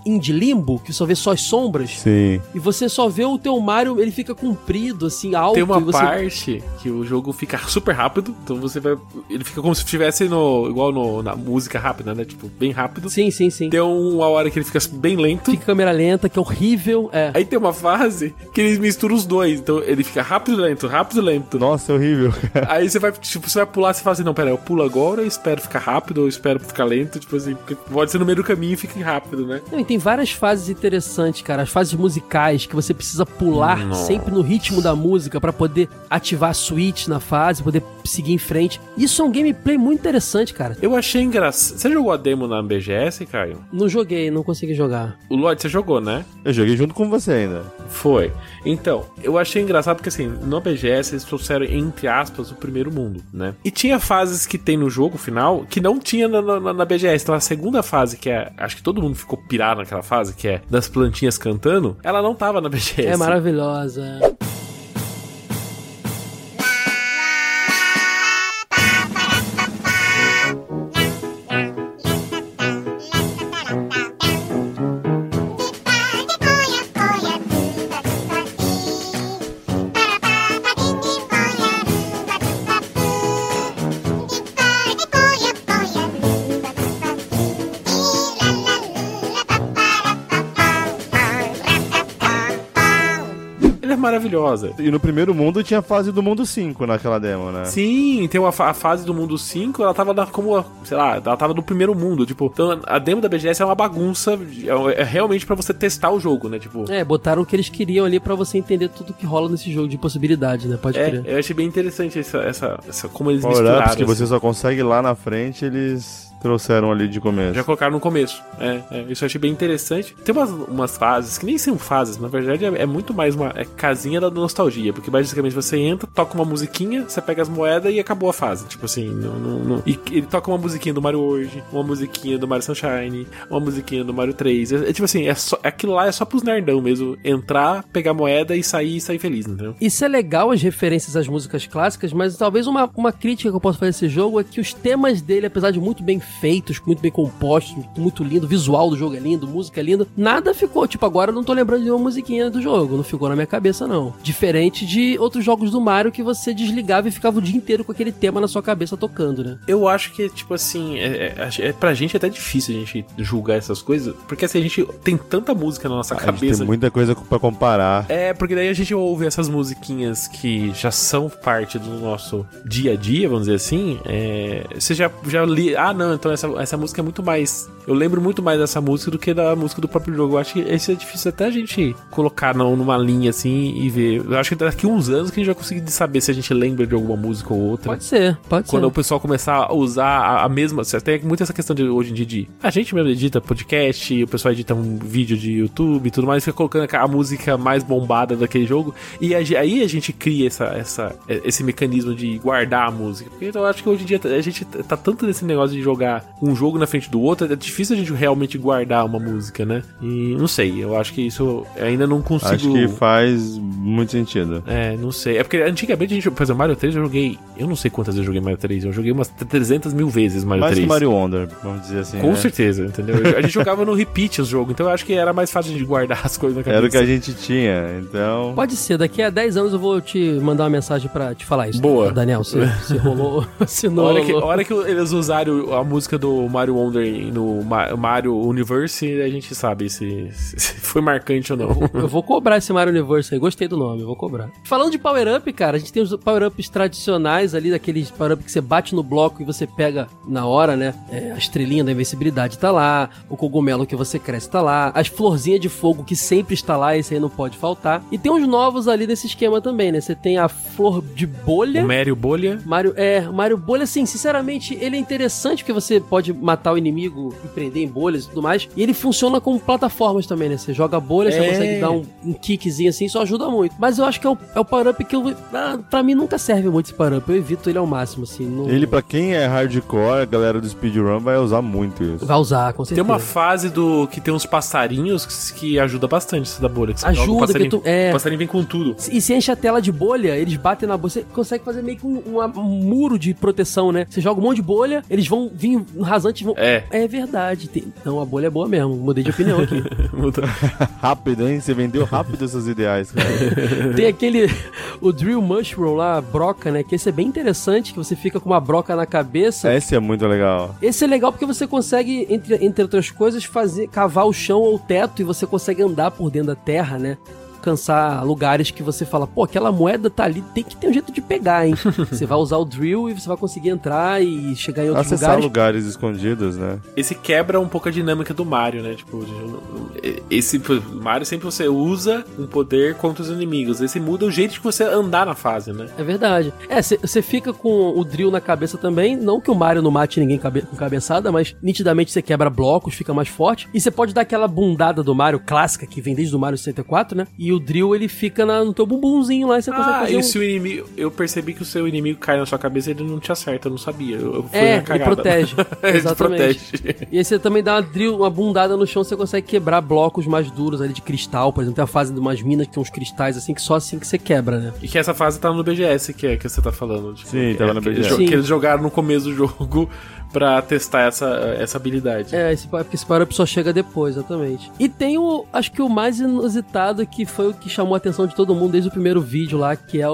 indie limbo, que só vê só as sombras? Sim. E você só vê o teu Mario, ele fica comprido, assim, alto. Tem uma parte que o jogo fica super rápido, então você vai, ele fica como se estivesse na música rápida, né? Tipo, bem rápido. Sim. Tem uma hora que ele fica bem lento. Fica câmera lenta, que é horrível, é. Aí tem uma fase que eles misturam os dois, então ele fica rápido e lento. Nossa, é horrível. Aí você vai, tipo, você vai pular, você fala assim, não, pera, eu pulo agora, eu espero ficar rápido, ou espero ficar lento, tipo assim, porque pode ser no meio do caminho e fica rápido, né? Não, e tem várias fases interessantes, cara, as fases musicais, que você precisa pular sempre no ritmo da música pra poder ativar a switch na fase, poder seguir em frente. Isso é um gameplay muito interessante, cara. Eu achei engraçado. Você jogou a demo na BGS, Caio? Não joguei, não consegui jogar. O Lloyd, você jogou, né? Eu joguei junto com você ainda. Foi. Então, eu achei engraçado porque, assim, na BGS eles trouxeram, entre aspas, o primeiro mundo, né? E tinha fases que tem no jogo final que não tinha na BGS. Então, a segunda fase, que é... Acho que todo mundo ficou pirado naquela fase, que é das plantinhas cantando, ela não tava na BGS. É maravilhosa. Maravilhosa. E no primeiro mundo tinha a fase do mundo 5 naquela demo, né? Sim, tem a fase do mundo 5, ela tava como, sei lá, ela tava no primeiro mundo, tipo, então a demo da BGS é uma bagunça, é realmente pra você testar o jogo, né, tipo... É, botaram o que eles queriam ali pra você entender tudo que rola nesse jogo de possibilidade, né, pode crer. Eu achei bem interessante essa como eles misturaram. Acho que você só consegue lá na frente, eles... trouxeram ali de começo. Já colocaram no começo. Isso eu achei bem interessante. Tem umas fases que nem são fases, na verdade é muito mais uma casinha da nostalgia, porque basicamente você entra, toca uma musiquinha, você pega as moedas e acabou a fase. Tipo assim, não. E ele toca uma musiquinha do Mario World, uma musiquinha do Mario Sunshine, uma musiquinha do Mario 3. É tipo assim, aquilo lá é só pros nerdão mesmo. Entrar, pegar moeda e sair feliz, entendeu? Isso é legal, as referências às músicas clássicas, mas talvez uma crítica que eu posso fazer a esse jogo é que os temas dele, apesar de muito bem feitos, muito bem compostos, muito lindo, o visual do jogo é lindo, música é linda, nada ficou, tipo, agora eu não tô lembrando de nenhuma musiquinha do jogo, não ficou na minha cabeça não. Diferente de outros jogos do Mario que você desligava e ficava o dia inteiro com aquele tema na sua cabeça tocando, né? Eu acho que, tipo assim, pra gente é até difícil a gente julgar essas coisas, porque assim, a gente tem tanta música na nossa cabeça. A gente tem muita coisa pra comparar. É, porque daí a gente ouve essas musiquinhas que já são parte do nosso dia a dia, vamos dizer assim, você já li, então essa música é muito mais... Eu lembro muito mais dessa música do que da música do próprio jogo. Eu acho que esse é difícil até a gente colocar numa linha assim e ver. Eu acho que daqui a uns anos que a gente vai conseguir saber se a gente lembra de alguma música ou outra. Pode ser. Quando o pessoal começar a usar a mesma... Tem muito essa questão de hoje em dia de... A gente mesmo edita podcast, o pessoal edita um vídeo de YouTube e tudo mais, fica colocando a música mais bombada daquele jogo. E aí a gente cria esse mecanismo de guardar a música. Porque eu acho que hoje em dia a gente tá tanto nesse negócio de jogar um jogo na frente do outro, é difícil a gente realmente guardar uma música, né? E não sei, eu acho que isso eu ainda não consigo... Acho que faz muito sentido. É, não sei. É porque antigamente a gente... Por exemplo, Mario 3 eu joguei... Eu não sei quantas vezes eu joguei Mario 3. Eu joguei umas 300 mil vezes Mario 3. Mais que Mario Wonder, vamos dizer assim. Com certeza, entendeu? A gente jogava no repeat os jogos, então eu acho que era mais fácil de guardar as coisas na cabeça. Era o que a gente tinha, então... Pode ser, daqui a 10 anos eu vou te mandar uma mensagem pra te falar isso. Boa. Daniel, se rolou... se não rolou. A hora que eles usaram a música do Mario Wonder no Mario Universe, a gente sabe se foi marcante ou não. Eu vou cobrar esse Mario Universe aí, gostei do nome, eu vou cobrar. Falando de power-up, cara, a gente tem os power-ups tradicionais ali, daqueles power-up que você bate no bloco e você pega na hora, né? A estrelinha da invencibilidade tá lá, o cogumelo que você cresce tá lá, as florzinhas de fogo que sempre está lá, esse aí não pode faltar. E tem uns novos ali nesse esquema também, né? Você tem a flor de bolha. O Mario Bolha. Mario Bolha, sim, sinceramente, ele é interessante porque você você pode matar o inimigo e prender em bolhas e tudo mais. E ele funciona como plataformas também, né? Você joga bolhas, você consegue dar um kickzinho assim, isso ajuda muito. Mas eu acho que é o power-up que eu... pra mim nunca serve muito esse power-up, eu evito ele ao máximo, assim. No... Ele, pra quem é hardcore, a galera do speedrun vai usar muito isso. Vai usar, com certeza. Tem uma fase do que tem uns passarinhos que ajuda bastante isso da bolha. Que ajuda, o passarinho, que o passarinho vem com tudo. E se enche a tela de bolha, eles batem na bolha, você consegue fazer meio que um muro de proteção, né? Você joga um monte de bolha, eles vão vir rasante, vão... É verdade. Então a bolha é boa mesmo, mudei de opinião aqui. Rápido, hein? Você vendeu rápido seus ideais, cara. Tem aquele... O Drill Mushroom lá, broca, né? Que esse é bem interessante, que você fica com uma broca na cabeça. Esse é muito legal. Esse é legal porque você consegue, entre outras coisas, cavar o chão ou o teto e você consegue andar por dentro da terra, né? Alcançar lugares que você fala, pô, aquela moeda tá ali, tem que ter um jeito de pegar, hein? Você vai usar o drill e você vai conseguir entrar e chegar em outros lugares. Acessar lugares escondidos, né? Esse quebra um pouco a dinâmica do Mario, né? Tipo, esse Mario sempre você usa um poder contra os inimigos. Esse muda o jeito de você andar na fase, né? É verdade. Você fica com o drill na cabeça também, não que o Mario não mate ninguém com cabeçada, mas nitidamente você quebra blocos, fica mais forte. E você pode dar aquela bundada do Mario clássica, que vem desde o Mario 64, né? E o drill, ele fica no teu bumbumzinho lá e você consegue fazer. Ah, e se o inimigo... Eu percebi que o seu inimigo cai na sua cabeça e ele não te acerta, eu não sabia. Eu fui na cagada. Ele protege. Exatamente. Ele protege. E aí você também dá uma bundada no chão, você consegue quebrar blocos mais duros ali de cristal, por exemplo. Tem a fase de umas minas que tem uns cristais assim, que só assim que você quebra, né? E que essa fase tá no BGS, que você tá falando. Tipo, sim, tava no BGS. Que eles jogaram no começo do jogo pra testar essa habilidade. Porque esse power-up só chega depois, exatamente. E tem acho que o mais inusitado, que foi o que chamou a atenção de todo mundo desde o primeiro vídeo lá, que é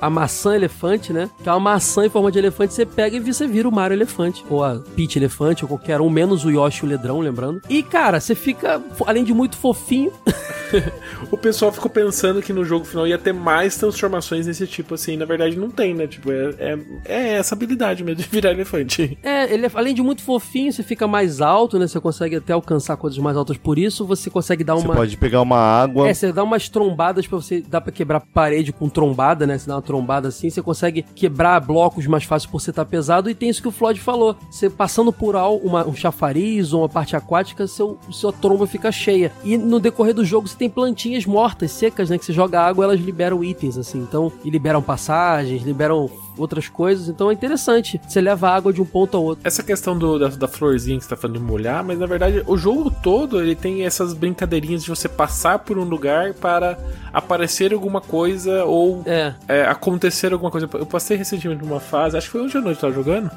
a maçã elefante, né? Que é uma maçã em forma de elefante, você pega e você vira o Mario elefante, ou a Peach elefante, ou qualquer um, menos o Yoshi, o ledrão, lembrando. E, cara, você fica, além de muito fofinho... O pessoal ficou pensando que no jogo final ia ter mais transformações desse tipo, assim, na verdade não tem, né? Tipo, é essa habilidade mesmo de virar elefante. Ele, além de muito fofinho, você fica mais alto, né? Você consegue até alcançar coisas mais altas por isso, você consegue dar uma... Você pode pegar uma água... você dá umas trombadas dá pra quebrar parede com trombada, né? Você dá uma trombada assim, você consegue quebrar blocos mais fácil por você estar pesado, e tem isso que o Floyd falou, você passando por um chafariz ou uma parte aquática, sua tromba fica cheia. E no decorrer do jogo, você tem plantinhas mortas, secas, né? Que você joga água, elas liberam itens, assim. Então, e liberam passagens, liberam outras coisas, então é interessante. Você leva água de um ponto ao outro. Essa questão da florzinha que você tá falando de molhar, mas na verdade o jogo todo, ele tem essas brincadeirinhas de você passar por um lugar para aparecer alguma coisa ou acontecer alguma coisa. Eu passei recentemente numa fase, acho que foi hoje à noite que eu tava jogando,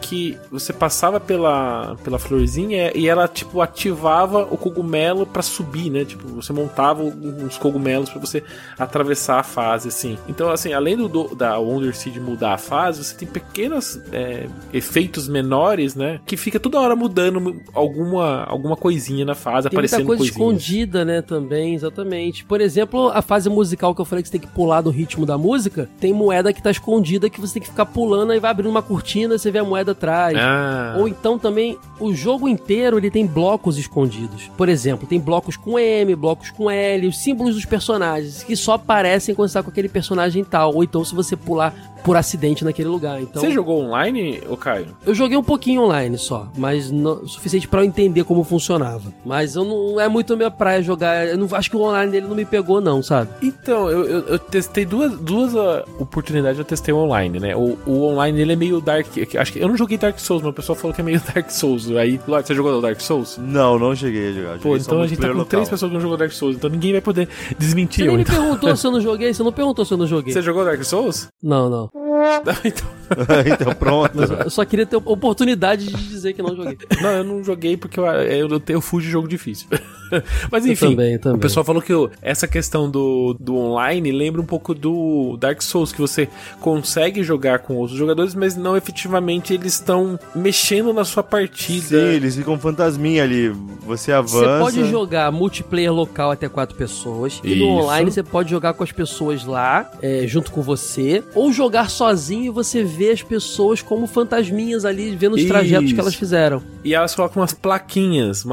que você passava pela florzinha e ela, tipo, ativava o cogumelo pra subir, né? Tipo, você montava uns cogumelos pra você atravessar a fase, assim. Então, assim, além da Wonder Seed mudar a fase, você tem pequenos efeitos menores, né? Que fica toda hora mudando alguma coisinha na fase, tem aparecendo muita coisa coisinhas. Escondida, né? Também, exatamente. Por exemplo, a fase musical que eu falei que você tem que pular do ritmo da música, tem moeda que tá escondida que você tem que ficar pulando, aí vai abrindo uma cortina e você vê a moeda atrás. Ou então também, o jogo inteiro ele tem blocos escondidos. Por exemplo, tem blocos com M, blocos com L, os símbolos dos personagens, que só aparecem quando você tá com aquele personagem tal. Ou então se você pular por acidente naquele lugar, então... Você jogou online, ô Caio? Eu joguei um pouquinho online só, mas não, o suficiente pra eu entender como funcionava. Mas eu não é muito a minha praia jogar, eu não, acho que o online dele não me pegou não, sabe? Então, eu testei duas oportunidades, eu testei o online, né? O online dele é meio Dark... Acho que eu não joguei Dark Souls, mas o pessoal falou que é meio Dark Souls. Aí, Lorde, você jogou Dark Souls? Não cheguei a jogar. Pô, então a gente tá com local. 3 pessoas que não jogou Dark Souls, então ninguém vai poder desmentir. Você nem me perguntou se eu não joguei, você não perguntou se eu não joguei. Você jogou Dark Souls? Não. Então pronto. Mas eu só queria ter oportunidade de dizer que não joguei. Não, eu não joguei porque eu fujo de jogo difícil. Mas enfim, eu também. O pessoal falou que essa questão do online lembra um pouco do Dark Souls, que você consegue jogar com outros jogadores, mas não efetivamente eles estão mexendo na sua partida. Sim, eles ficam fantasminha ali. Você avança. Você pode jogar multiplayer local até 4 pessoas. E no online você pode jogar com as pessoas lá, junto com você, ou jogar sozinho e você vê as pessoas como fantasminhas ali, vendo os trajetos que elas fizeram. E elas colocam umas plaquinhas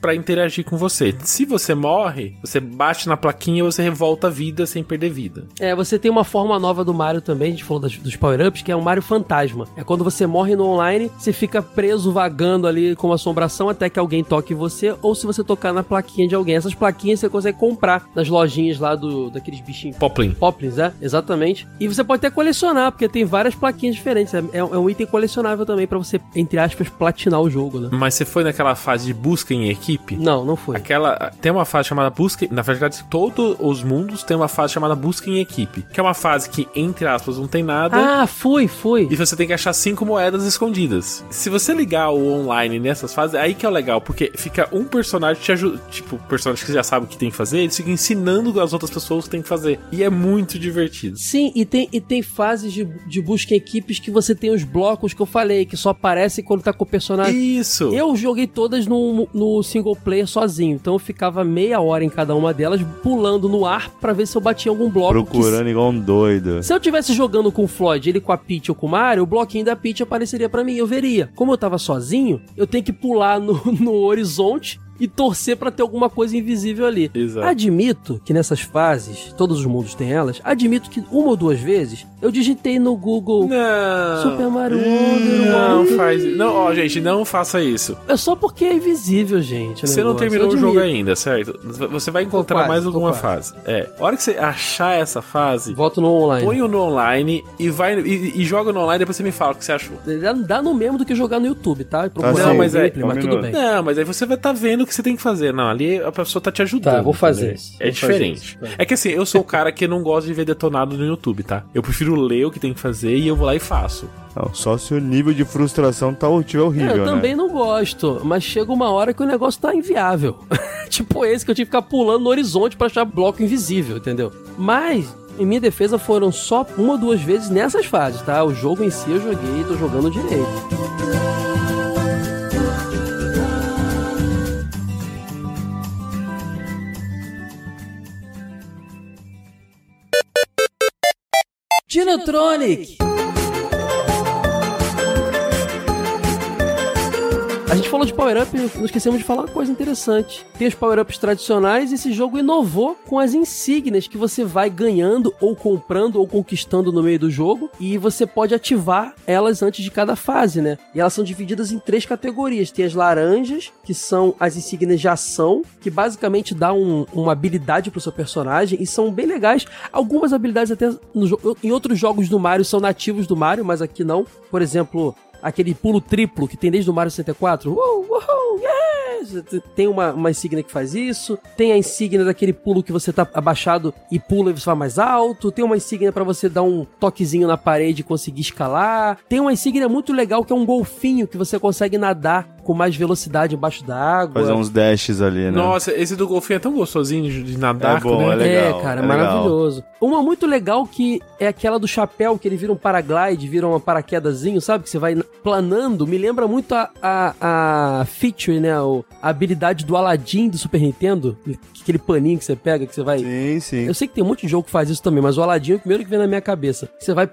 pra interagir interagir com você. Se você morre, você bate na plaquinha e você revolta a vida sem perder vida. É, você tem uma forma nova do Mario também, a gente falou dos power-ups, que é o Mario Fantasma. É quando você morre no online, você fica preso, vagando ali com assombração até que alguém toque você, ou se você tocar na plaquinha de alguém. Essas plaquinhas você consegue comprar nas lojinhas lá daqueles bichinhos. Poplins, é, exatamente. E você pode até colecionar, porque tem várias plaquinhas diferentes. É um item colecionável também pra você, entre aspas, platinar o jogo, né? Mas você foi naquela fase de busca em equipe? Não, não foi. Tem uma fase chamada busca... Na verdade, todos os mundos tem uma fase chamada busca em equipe, que é uma fase que, entre aspas, não tem nada. Ah, foi. E você tem que achar 5 moedas escondidas. Se você ligar o online nessas fases, aí que é o legal, porque fica um personagem te ajuda... Tipo, personagem que já sabe o que tem que fazer, eles ficam ensinando as outras pessoas o que tem que fazer. E é muito divertido. Sim, e tem fases de busca em equipes que você tem os blocos que eu falei, que só aparecem quando tá com o personagem. Isso! Eu joguei todas no single player sozinho, então eu ficava meia hora em cada uma delas, pulando no ar pra ver se eu batia algum bloco. Procurando igual um doido. Se eu tivesse jogando com o Floyd, ele com a Peach ou com o Mario, o bloquinho da Peach apareceria pra mim, eu veria. Como eu tava sozinho, eu tenho que pular no horizonte e torcer pra ter alguma coisa invisível ali. Exato. Admito que nessas fases, todos os mundos têm elas, admito que uma ou duas vezes eu digitei no Google Super Mario Wonder. Não, faz... Não, ó, gente, não faça isso. É só porque é invisível, gente. Você não terminou o jogo ainda, certo? Você vai encontrar quase, mais alguma fase. É. A hora que você achar essa fase, volta no online. Põe-o no online e vai e joga no online, depois você me fala o que você achou. Dá no mesmo do que jogar no YouTube, tá? Não, mas aí, mas tudo bem. Não, mas aí você vai estar vendo o que você tem que fazer. Não, ali a pessoa tá te ajudando. Tá, vou fazer isso. É diferente. É que assim, eu sou o cara que não gosta de ver detonado no YouTube, tá? Eu prefiro ler o que tem que fazer e eu vou lá e faço. Não, só se o nível de frustração tá horrível, eu também não gosto, mas chega uma hora que o negócio tá inviável. Tipo esse que eu tive que ficar pulando no horizonte pra achar bloco invisível, entendeu? Mas... em minha defesa foram só uma ou duas vezes nessas fases, tá? O jogo em si eu joguei e tô jogando direito. Dinotronic! A gente falou de power-up e não esquecemos de falar uma coisa interessante. Tem os power-ups tradicionais e esse jogo inovou com as insígnias que você vai ganhando ou comprando ou conquistando no meio do jogo e você pode ativar elas antes de cada fase, né? E elas são divididas em 3 categorias. Tem as laranjas, que são as insígnias de ação, que basicamente dá uma habilidade pro seu personagem e são bem legais. Algumas habilidades até em outros jogos do Mario são nativos do Mario, mas aqui não. Por exemplo... aquele pulo triplo que tem desde o Mario 64. Yes! Tem uma insígnia que faz isso. Tem a insígnia daquele pulo que você tá abaixado e pula e você vai mais alto. Tem uma insígnia pra você dar um toquezinho na parede e conseguir escalar. Tem uma insígnia muito legal que é um golfinho que você consegue nadar com mais velocidade embaixo da água. Fazer uns dashes ali, né? Nossa, esse do golfinho é tão gostosinho de nadar. É bom, né? É legal. É, cara, é maravilhoso. Legal. Uma muito legal que é aquela do chapéu, que ele vira um paraglide, vira uma paraquedazinho, sabe? Que você vai planando. Me lembra muito a feature, né? A habilidade do Aladdin do Super Nintendo. Aquele paninho que você pega, que você vai... Sim, sim. Eu sei que tem um monte de jogo que faz isso também, mas o Aladdin é o primeiro que vem na minha cabeça. Você vai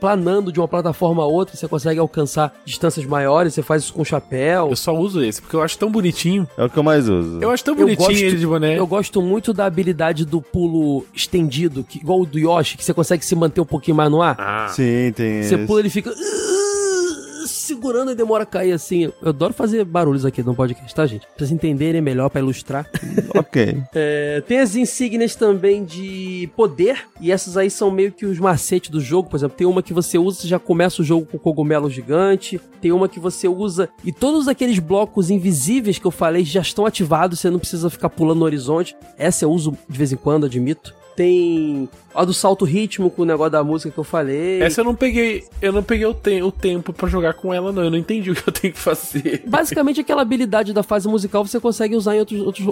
planando de uma plataforma a outra, você consegue alcançar distâncias maiores, você faz isso com o chapéu. Eu só uso esse, porque eu acho tão bonitinho. É o que eu mais uso. Eu acho tão bonitinho ele de boné. Eu gosto muito da habilidade do pulo estendido, igual o do Yoshi, que você consegue se manter um pouquinho mais no ar. Ah. Sim, tem isso. Você pula e ele fica... segurando e demora a cair assim. Eu adoro fazer barulhos aqui no podcast, tá, gente? Pra vocês entenderem melhor, pra ilustrar. Ok. Tem as insígnias também de poder, e essas aí são meio que os macetes do jogo. Por exemplo, tem uma que você usa e já começa o jogo com cogumelo gigante, tem uma que você usa e todos aqueles blocos invisíveis que eu falei já estão ativados, você não precisa ficar pulando no horizonte. Essa eu uso de vez em quando, admito. Tem a do salto rítmico, o negócio da música que eu falei. Essa eu não peguei. Eu não peguei o tempo pra jogar com ela, não. Eu não entendi o que eu tenho que fazer. Basicamente, aquela habilidade da fase musical você consegue usar em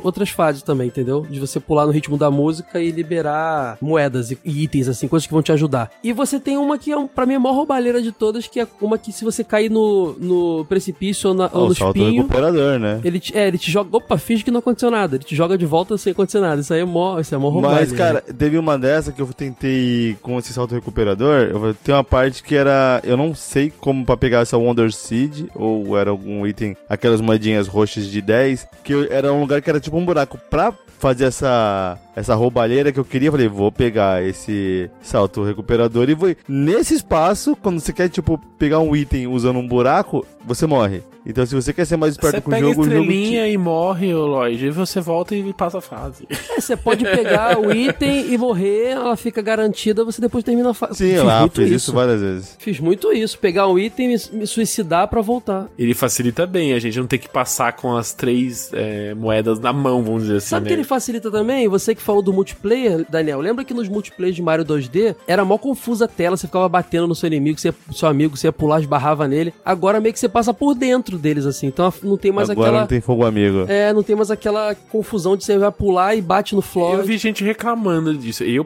outras fases também, entendeu? De você pular no ritmo da música e liberar moedas e itens, assim, coisas que vão te ajudar. E você tem uma que é, pra mim, a maior roubalheira de todas, que é uma que se você cair no precipício ou no espinho... O salto recuperador, né? Ele te joga... Opa, finge que não aconteceu nada. Ele te joga de volta sem acontecer nada. Isso aí é mó roubalheira. Mas, cara, teve uma dessa que eu eu tentei com esse salto recuperador, eu tenho uma parte que era... Eu não sei como pra pegar essa Wonder Seed, ou era algum item, aquelas moedinhas roxas de 10, que era um lugar que era tipo um buraco pra fazer essa roubalheira que eu queria. Eu falei, vou pegar esse salto recuperador e vou... Nesse espaço, quando você quer, tipo, pegar um item usando um buraco, você morre. Então, se você quer ser mais esperto com o jogo... Você pega estrelinha e morre, Lloyd, e você volta e passa a fase. É, você pode pegar o item e morrer, ela fica garantida, você depois termina a fase. Sim, lá, fiz isso várias vezes. Fiz muito isso, pegar um item e me suicidar pra voltar. Ele facilita bem, a gente não tem que passar com as 3 moedas na mão, vamos dizer assim. Sabe o que ele facilita também? Você que falou do multiplayer, Daniel, lembra que nos multiplayer de Mario 2D, era mó confusa a tela, você ficava batendo no seu inimigo, seu amigo, você ia pular, esbarrava nele. Agora meio que você passa por dentro deles, assim, então não tem mais agora aquela... Agora não tem fogo amigo. É, não tem mais aquela confusão de você vai pular e bate no Floyd. Eu vi gente reclamando disso. Eu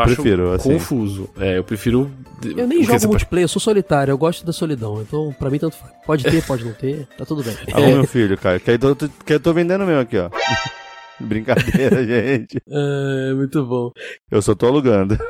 acho prefiro, assim, confuso. É, eu prefiro... Eu nem jogo multiplayer, eu sou solitário, eu gosto da solidão, então pra mim tanto faz. Pode ter, pode não ter, tá tudo bem. Ah, meu filho, cara, que eu tô vendendo mesmo aqui, ó. Brincadeira, gente. É, muito bom. Eu só tô alugando.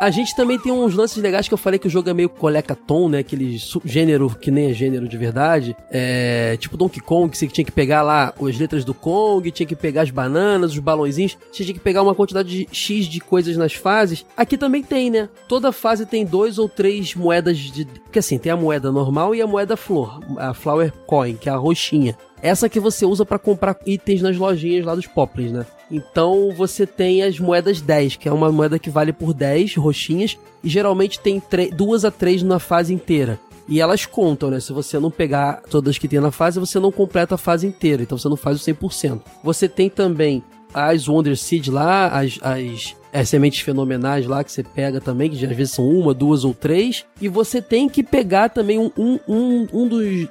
A gente também tem uns lances legais que eu falei que o jogo é meio colecaton, né? Aquele gênero que nem é gênero de verdade. É, tipo Donkey Kong, que você tinha que pegar lá as letras do Kong, tinha que pegar as bananas, os balãozinhos, você tinha que pegar uma quantidade de X de coisas nas fases. Aqui também tem, né? Toda fase tem 2 ou 3 moedas de... Porque assim, tem a moeda normal e a moeda flor, a Flower Coin, que é a roxinha. Essa que você usa pra comprar itens nas lojinhas lá dos Poplins, né? Então você tem as moedas 10, que é uma moeda que vale por 10 roxinhas, e geralmente tem 2 a 3 na fase inteira. E elas contam, né? Se você não pegar todas que tem na fase, você não completa a fase inteira, então você não faz o 100%. Você tem também as Wonder Seeds lá, as sementes fenomenais lá que você pega também, que às vezes são 1, 2 ou 3, e você tem que pegar também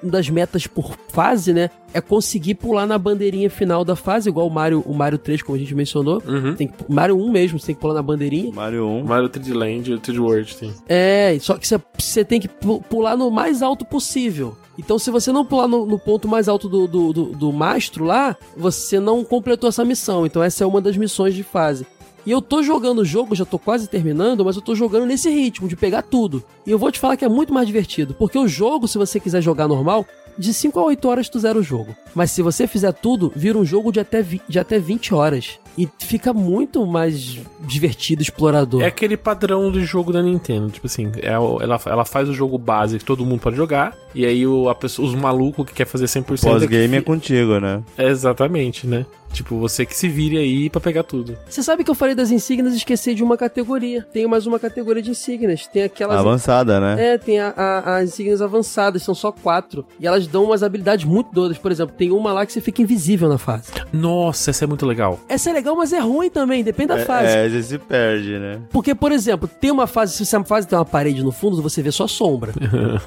das metas por fase, né? É conseguir pular na bandeirinha final da fase, igual o Mario 3, como a gente mencionou. Uhum. Tem que, Mario 1 mesmo, você tem que pular na bandeirinha. Mario 1. Mario 3D Land e o 3D World tem. É, só que você tem que pular no mais alto possível. Então, se você não pular no ponto mais alto do mastro lá, você não completou essa missão. Então, essa é uma das missões de fase. E eu tô jogando o jogo, já tô quase terminando, mas eu tô jogando nesse ritmo de pegar tudo. E eu vou te falar que é muito mais divertido, porque o jogo, se você quiser jogar normal, de 5 a 8 horas tu zera o jogo. Mas se você fizer tudo, vira um jogo de até 20 horas. E fica muito mais divertido, explorador. É aquele padrão do jogo da Nintendo. Tipo assim, ela faz o jogo base que todo mundo pode jogar. E aí os malucos que quer fazer 100%... Pós-game é contigo, né? É exatamente, né? Tipo, você que se vire aí pra pegar tudo. Você sabe que eu falei das insígnias e esqueci de uma categoria. Tem mais uma categoria de insígnias. Tem aquelas... Avançada, né? É, tem as insígnias avançadas. São só 4. E elas dão umas habilidades muito doidas. Por exemplo, tem uma lá que você fica invisível na fase. Nossa, essa é muito legal. Essa é legal, mas é ruim também. Depende da fase. É, você se perde, né? Porque, por exemplo, tem uma fase... Se a fase tem uma parede no fundo, você vê só sombra.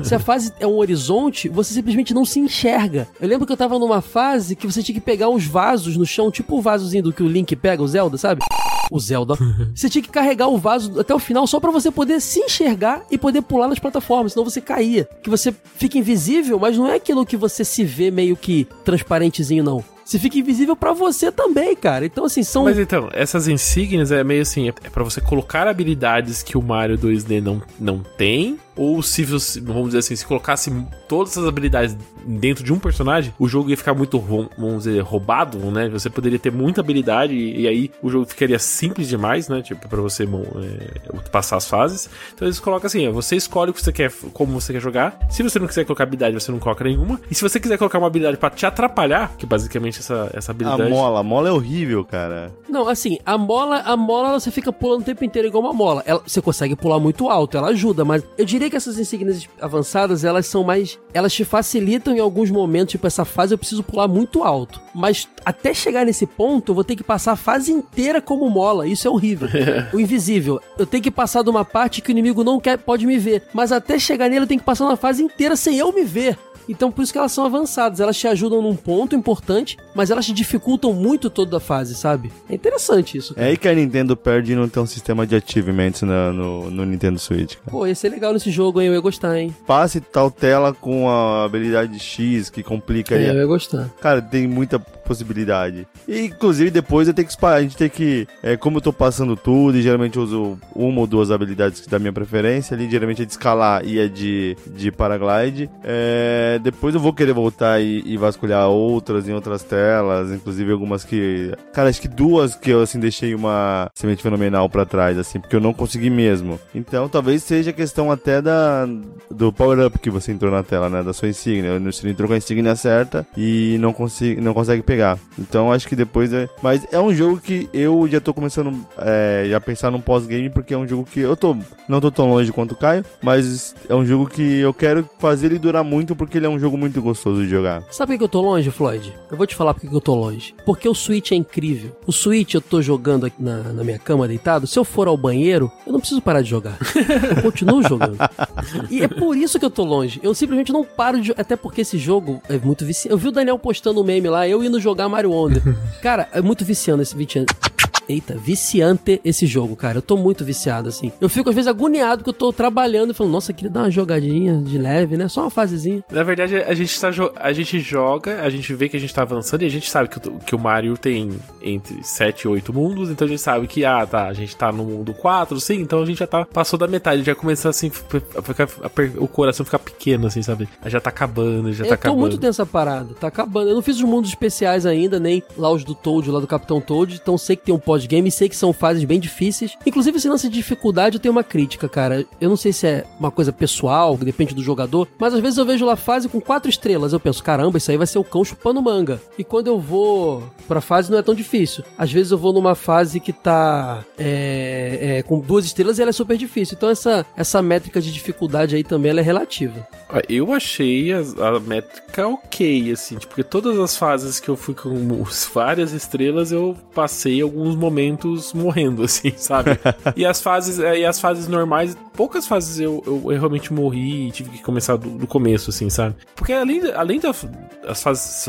Se a fase é um horizonte, você simplesmente não se enxerga. Eu lembro que eu tava numa fase que você tinha que pegar uns vasos no chão, tipo o vasozinho do que o Link pega, o Zelda, sabe? O Zelda. Você tinha que carregar o vaso até o final só pra você poder se enxergar e poder pular nas plataformas, senão você caía. Que você fica invisível, mas não é aquilo que você se vê meio que transparentezinho, não. Você fica invisível pra você também, cara. Então, assim, são... Mas então, essas insígnias é meio assim, é pra você colocar habilidades que o Mario 2D não tem, ou se você, vamos dizer assim, se colocasse todas essas habilidades dentro de um personagem, o jogo ia ficar muito, vamos dizer, roubado, né? Você poderia ter muita habilidade e aí o jogo ficaria simples demais, né? Tipo, pra você passar as fases. Então eles colocam assim, você escolhe o que você quer, como você quer jogar. Se você não quiser colocar habilidade, você não coloca nenhuma. E se você quiser colocar uma habilidade pra te atrapalhar, que basicamente essa habilidade... A mola é horrível, cara. Não, assim, a mola você fica pulando o tempo inteiro igual uma mola. Você consegue pular muito alto, ela ajuda, mas eu diria que essas insígnias avançadas, elas são mais... Elas te facilitam em alguns momentos, tipo, essa fase eu preciso pular muito alto. Mas até chegar nesse ponto, eu vou ter que passar a fase inteira como mola. Isso é horrível. O invisível. Eu tenho que passar de uma parte que o inimigo não pode me ver. Mas até chegar nele, eu tenho que passar uma fase inteira sem eu me ver. Então, por isso que elas são avançadas. Elas te ajudam num ponto importante, mas elas te dificultam muito toda a fase, sabe? É interessante isso. Cara. É aí que a Nintendo perde e não tem um sistema de achievements no Nintendo Switch. Cara. Pô, ia ser legal nesse jogo, hein? Eu ia gostar, hein? Passe tal tela com a habilidade X, que complica aí. É, eu ia gostar. Cara, tem muita possibilidade. E, inclusive, depois eu tenho que a gente tem que... como eu tô passando tudo, e geralmente eu uso uma ou duas habilidades da minha preferência, ali geralmente é de escalar e é de paraglide. Depois eu vou querer voltar e vasculhar outras em outras telas, inclusive algumas que... Cara, acho que duas que eu, assim, deixei uma semente fenomenal pra trás, assim, porque eu não consegui mesmo. Então, talvez seja questão até do power-up que você entrou na tela, né? Da sua insígnia. Você entrou com a insígnia certa e não consegue pegar. Então, acho que depois... Mas é um jogo que eu já tô começando a pensar num pós-game, porque é um jogo que eu não tô tão longe quanto o Caio, mas é um jogo que eu quero fazer ele durar muito, porque ele é um jogo muito gostoso de jogar. Sabe por que eu tô longe, Floyd? Eu vou te falar por que eu tô longe. Porque o Switch é incrível. O Switch eu tô jogando aqui na minha cama, deitado. Se eu for ao banheiro, eu não preciso parar de jogar. Eu continuo jogando. E é por isso que eu tô longe. Eu simplesmente não paro de... Até porque esse jogo é muito viciante. Eu vi o Daniel postando um meme lá, eu indo jogar Mario Wonder. Cara, é muito viciante esse vídeo. Eita, viciante esse jogo, cara. Eu tô muito viciado, assim. Eu fico, às vezes, agoniado que eu tô trabalhando e falando, nossa, queria dar uma jogadinha de leve, né? Só uma fasezinha. Na verdade, a gente joga, a gente vê que a gente tá avançando e a gente sabe que o Mario tem entre 7 e 8 mundos, então a gente sabe que, a gente tá no mundo 4, sim, então a gente já passou da metade, já começou, assim, o coração ficar pequeno, assim, sabe? Já tá acabando, já tá acabando. Eu tô muito nessa parada, tá acabando. Eu não fiz os mundos especiais ainda, nem lá os do Toad, lá do Capitão Toad, então sei que tem um pós-game, sei que são fases bem difíceis. Inclusive, esse lance de dificuldade, eu tenho uma crítica, cara. Eu não sei se é uma coisa pessoal, depende do jogador, mas às vezes eu vejo lá fase com 4 estrelas. Eu penso, caramba, isso aí vai ser o cão chupando manga. E quando eu vou pra fase, não é tão difícil. Às vezes eu vou numa fase que tá com 2 estrelas e ela é super difícil. Então essa métrica de dificuldade aí também, ela é relativa. Eu achei a métrica ok, assim, porque todas as fases que eu fui com várias estrelas, eu passei alguns momentos morrendo, assim, sabe? e as fases normais, poucas fases eu realmente morri e tive que começar do começo, assim, sabe? Porque além das fases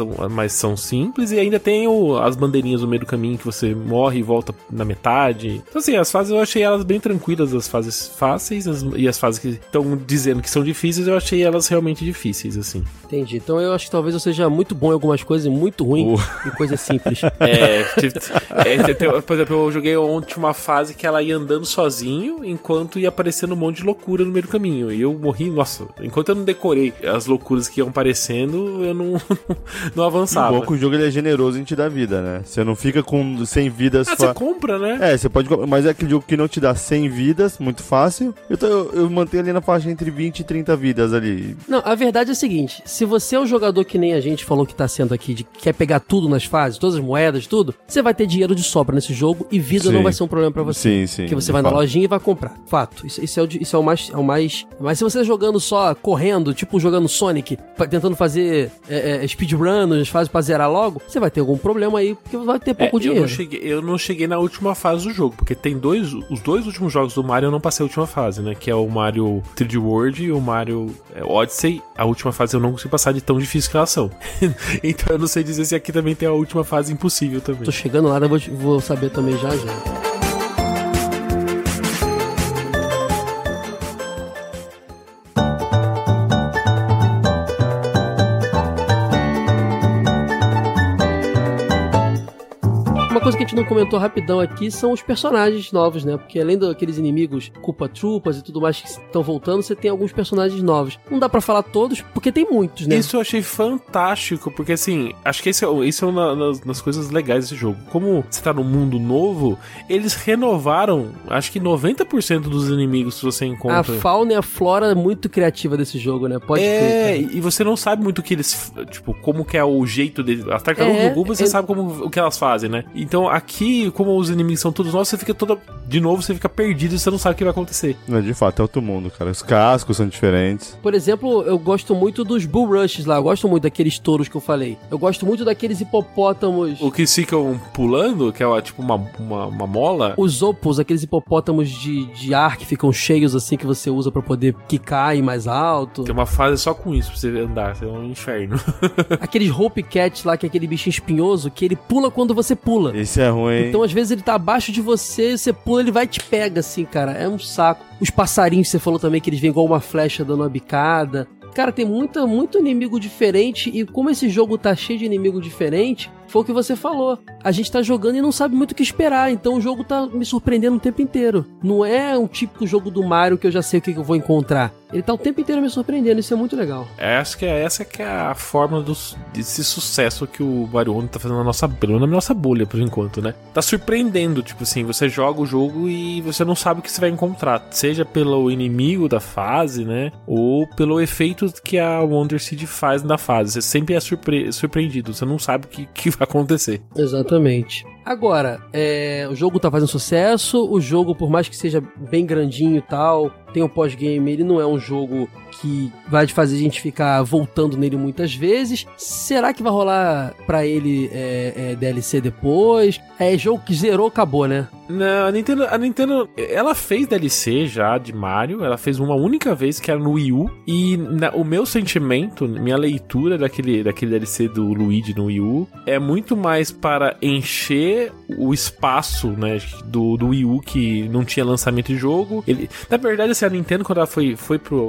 são simples, e ainda tem as bandeirinhas no meio do caminho que você morre e volta na metade. Então, assim, as fases eu achei elas bem tranquilas, as fases fáceis, e as fases que estão dizendo que são difíceis, eu achei elas realmente difíceis, assim. Entendi. Então eu acho que talvez eu seja muito bom em algumas coisas e muito ruim em coisas simples. Por exemplo, eu joguei ontem uma fase que ela ia andando sozinho, enquanto ia aparecendo um monte de loucura no meio do caminho. E eu morri, nossa, enquanto eu não decorei as loucuras que iam aparecendo, eu não avançava. O jogo ele é generoso em te dar vida, né? Você não fica com 100 vidas... você compra, né? Você pode comprar, mas é aquele jogo que não te dá 100 vidas, muito fácil. Eu mantenho ali na faixa entre 20 e 30 vidas ali. Não, a verdade é a seguinte, se você é um jogador que nem a gente falou que tá sendo aqui, quer pegar tudo nas fases, todas as moedas, tudo, você vai ter dinheiro de sobra nesse jogo e vida não vai ser um problema pra você. Sim, porque você vai na lojinha e vai comprar. Fato. Isso é o mais... Mas se você tá jogando só correndo, tipo jogando Sonic, tentando fazer speedrun, fase pra zerar logo, você vai ter algum problema aí, porque vai ter pouco dinheiro. Eu não cheguei na última fase do jogo, porque tem os dois últimos jogos do Mario eu não passei a última fase, né? Que é o Mario 3D World e o Mario Odyssey. A última fase eu não consegui passar de tão difícil que elas são. Então eu não sei dizer se aqui também tem a última fase impossível também. Tô chegando lá, eu vou saber também já. Que a gente não comentou rapidão aqui são os personagens novos, né? Porque além daqueles inimigos culpa-trupas e tudo mais que estão voltando, você tem alguns personagens novos. Não dá pra falar todos, porque tem muitos, né? Isso eu achei fantástico, porque assim, acho que isso é uma das coisas legais desse jogo. Como você tá num mundo novo, eles renovaram, acho que 90% dos inimigos que você encontra. A fauna e a flora é muito criativa desse jogo, né? Pode ter. E você não sabe muito o que eles, tipo, como que é o jeito deles. As tartarugas do Guba, você sabe o que elas fazem, né? E Então aqui, como os inimigos são todos nossos, você fica toda... De novo, você fica perdido e você não sabe o que vai acontecer. É, de fato, é outro mundo, cara. Os cascos são diferentes. Por exemplo, eu gosto muito dos bull rushes lá. Eu gosto muito daqueles touros que eu falei. Eu gosto muito daqueles hipopótamos... O que ficam pulando, que é tipo uma mola. Os opos, aqueles hipopótamos de ar que ficam cheios assim, que você usa pra poder quicar e mais alto. Tem uma fase só com isso pra você andar. É um inferno. Aqueles rope cat lá, que é aquele bichinho espinhoso, que ele pula quando você pula. Esse é ruim. Então, às vezes, ele tá abaixo de você, você pula, ele vai e te pega, assim, cara. É um saco. Os passarinhos, você falou também, que eles vêm igual uma flecha dando uma bicada. Cara, tem muito inimigo diferente, e como esse jogo tá cheio de inimigo diferente, foi o que você falou. A gente tá jogando e não sabe muito o que esperar, então o jogo tá me surpreendendo o tempo inteiro. Não é um típico jogo do Mario que eu já sei o que eu vou encontrar. Ele tá o tempo inteiro me surpreendendo, isso é muito legal. Acho que essa que é a fórmula desse sucesso que o Mario 1 tá fazendo na nossa bolha, por enquanto, né? Tá surpreendendo, tipo assim, você joga o jogo e você não sabe o que você vai encontrar, seja pelo inimigo da fase, né? Ou pelo efeito que a Wonder Seed faz na fase. Você sempre é surpreendido, você não sabe o que vai acontecer. Exatamente. Agora, o jogo tá fazendo sucesso, o jogo, por mais que seja bem grandinho e tal, tem o pós-game, ele não é um jogo que vai fazer a gente ficar voltando nele muitas vezes. Será que vai rolar pra ele DLC depois? É jogo que zerou, acabou, né? Não, a Nintendo, ela fez DLC já de Mario, ela fez uma única vez, que era no Wii U, e o meu sentimento, minha leitura daquele DLC do Luigi no Wii U, é muito mais para encher o espaço, né, do Wii U, que não tinha lançamento de jogo. Na verdade, assim, a Nintendo, quando ela foi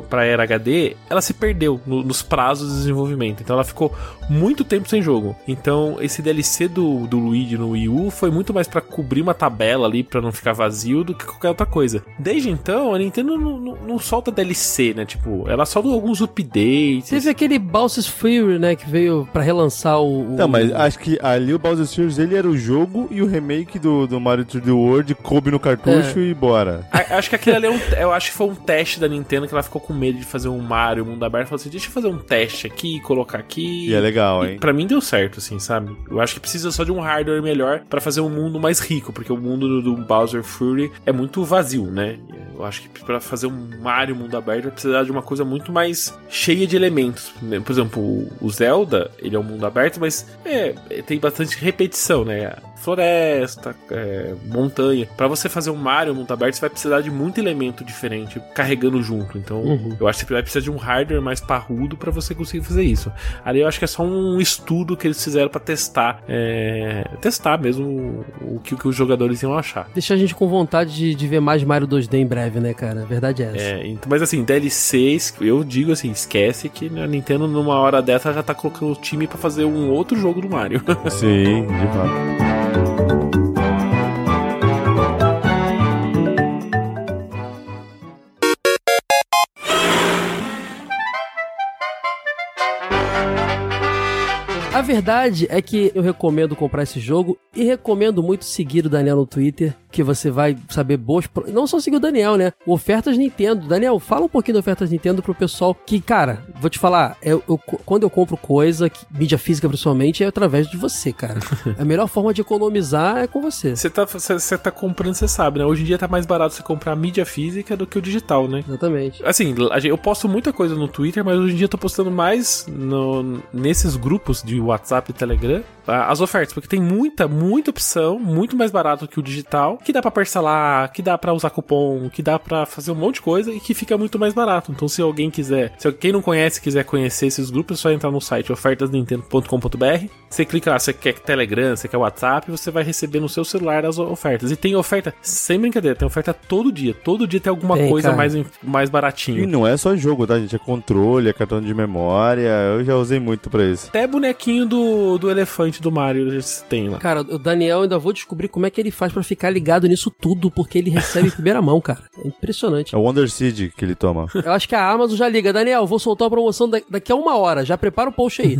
pra era HD, ela se perdeu nos prazos de desenvolvimento, então ela ficou muito tempo sem jogo. Então, esse DLC do Luigi no Wii U foi muito mais pra cobrir uma tabela ali, pra não ficar vazio, do que qualquer outra coisa. Desde então, a Nintendo não solta DLC, né? Tipo, ela solta alguns updates. Teve aquele Bowser's Fury, né? Que veio pra relançar o... Tá, mas acho que ali o Bowser's Fury, ele era o jogo, e o remake do Mario 3D World coube no cartucho e bora. Acho que aquele ali eu acho que foi um teste da Nintendo, que ela ficou com medo de fazer um Mario mundo aberto, falou assim, deixa eu fazer um teste aqui, colocar aqui. E é legal, hein? Pra mim deu certo, assim, sabe? Eu acho que precisa só de um hardware melhor pra fazer um mundo mais rico, porque o mundo do Bowser Fury é muito vazio, né? Eu acho que pra fazer um Mario mundo aberto vai precisar de uma coisa muito mais cheia de elementos. Por exemplo, o Zelda, ele é um mundo aberto, mas tem bastante repetição, né? Floresta, montanha. Pra você fazer um Mario mundo aberto, você vai precisar de muito elemento diferente carregando junto. Então, eu acho que você vai precisar de um hardware mais parrudo pra você conseguir fazer isso. Ali eu acho que é só um estudo que eles fizeram pra testar. Testar mesmo o que os jogadores iam achar. Deixar a gente com vontade de ver mais Mario 2D em breve, né, cara? A verdade é essa. Mas assim, DLCs, eu digo assim, esquece que a Nintendo, numa hora dessa, já tá colocando o time pra fazer um outro jogo do Mario. Sim, de fato. A verdade é que eu recomendo comprar esse jogo e recomendo muito seguir o Daniel no Twitter, que você vai saber boas... Não só seguir o Daniel, né? O Ofertas Nintendo. Daniel, fala um pouquinho do Ofertas Nintendo pro pessoal que, cara, vou te falar, quando eu compro coisa, mídia física principalmente, é através de você, cara. A melhor forma de economizar é com você. Você tá comprando, você sabe, né? Hoje em dia tá mais barato você comprar mídia física do que o digital, né? Exatamente. Assim, eu posto muita coisa no Twitter, mas hoje em dia eu tô postando mais nesses grupos de WhatsApp e Telegram, as ofertas, porque tem muita opção, muito mais barato que o digital, que dá pra parcelar, que dá pra usar cupom, que dá pra fazer um monte de coisa e que fica muito mais barato. Então, se quem não conhece quiser conhecer esses grupos, é só entrar no site ofertasnintendo.com.br, você clica lá, você quer Telegram, você quer WhatsApp, você vai receber no seu celular as ofertas. E tem oferta, sem brincadeira, tem oferta todo dia tem alguma coisa mais baratinha. E não é só jogo, tá, gente? É controle, é cartão de memória, eu já usei muito pra isso. Até bonequinho do elefante do Mario tem lá. Cara, o Daniel, eu ainda vou descobrir como é que ele faz pra ficar ligado nisso tudo, porque ele recebe em primeira mão, cara. É impressionante. É o Wonder Seed que ele toma. Eu acho que a Amazon já liga. Daniel, vou soltar a promoção daqui a uma hora. Já prepara o post aí.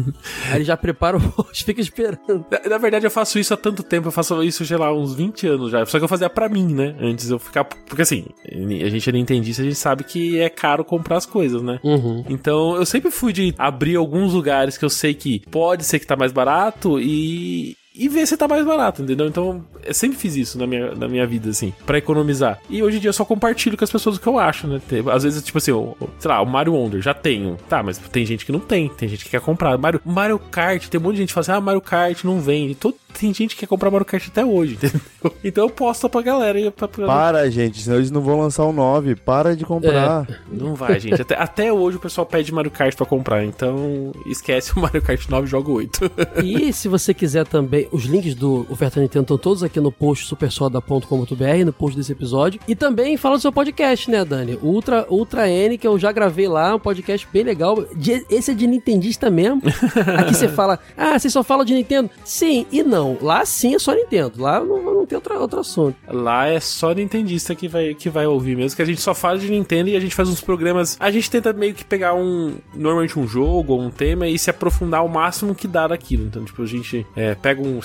Aí ele já prepara o post, fica esperando. Na verdade, eu faço isso há tanto tempo. Eu faço isso, sei lá, uns 20 anos já. Só que eu fazia pra mim, né? Antes eu ficar... Porque assim, a gente não entende isso, a gente sabe que é caro comprar as coisas, né? Uhum. Então, eu sempre fui de abrir alguns lugares que eu sei que pode ser que tá mais barato e e ver se tá mais barato, entendeu? Então, eu sempre fiz isso na minha vida, assim, pra economizar. E hoje em dia eu só compartilho com as pessoas o que eu acho, né? Às vezes, tipo assim, sei lá, o Mario Wonder, já tenho. Tá, mas tem gente que não tem, tem gente que quer comprar. Mario Kart, tem um monte de gente que fala assim, ah, Mario Kart não vende. Tem gente que quer comprar Mario Kart até hoje, entendeu? Então eu posto pra galera. Para, gente, senão eles não vão lançar o 9, para de comprar. É, não vai, gente. Até hoje o pessoal pede Mario Kart pra comprar, então esquece o Mario Kart 9 e joga 8. E se você quiser também, os links do Ofertas Nintendo estão todos aqui no post supersoda.com.br, no post desse episódio. E também fala do seu podcast, né, Dani? Ultra N, que eu já gravei lá, um podcast bem legal. Esse é de nintendista mesmo. Aqui você fala, ah, você só fala de Nintendo? Sim e não. Lá sim é só Nintendo, lá não tem outro assunto. Lá é só nintendista que vai ouvir mesmo, que a gente só fala de Nintendo e a gente faz uns programas, a gente tenta meio que pegar normalmente um jogo ou um tema e se aprofundar o máximo que dá daquilo. Então, tipo, a gente pega um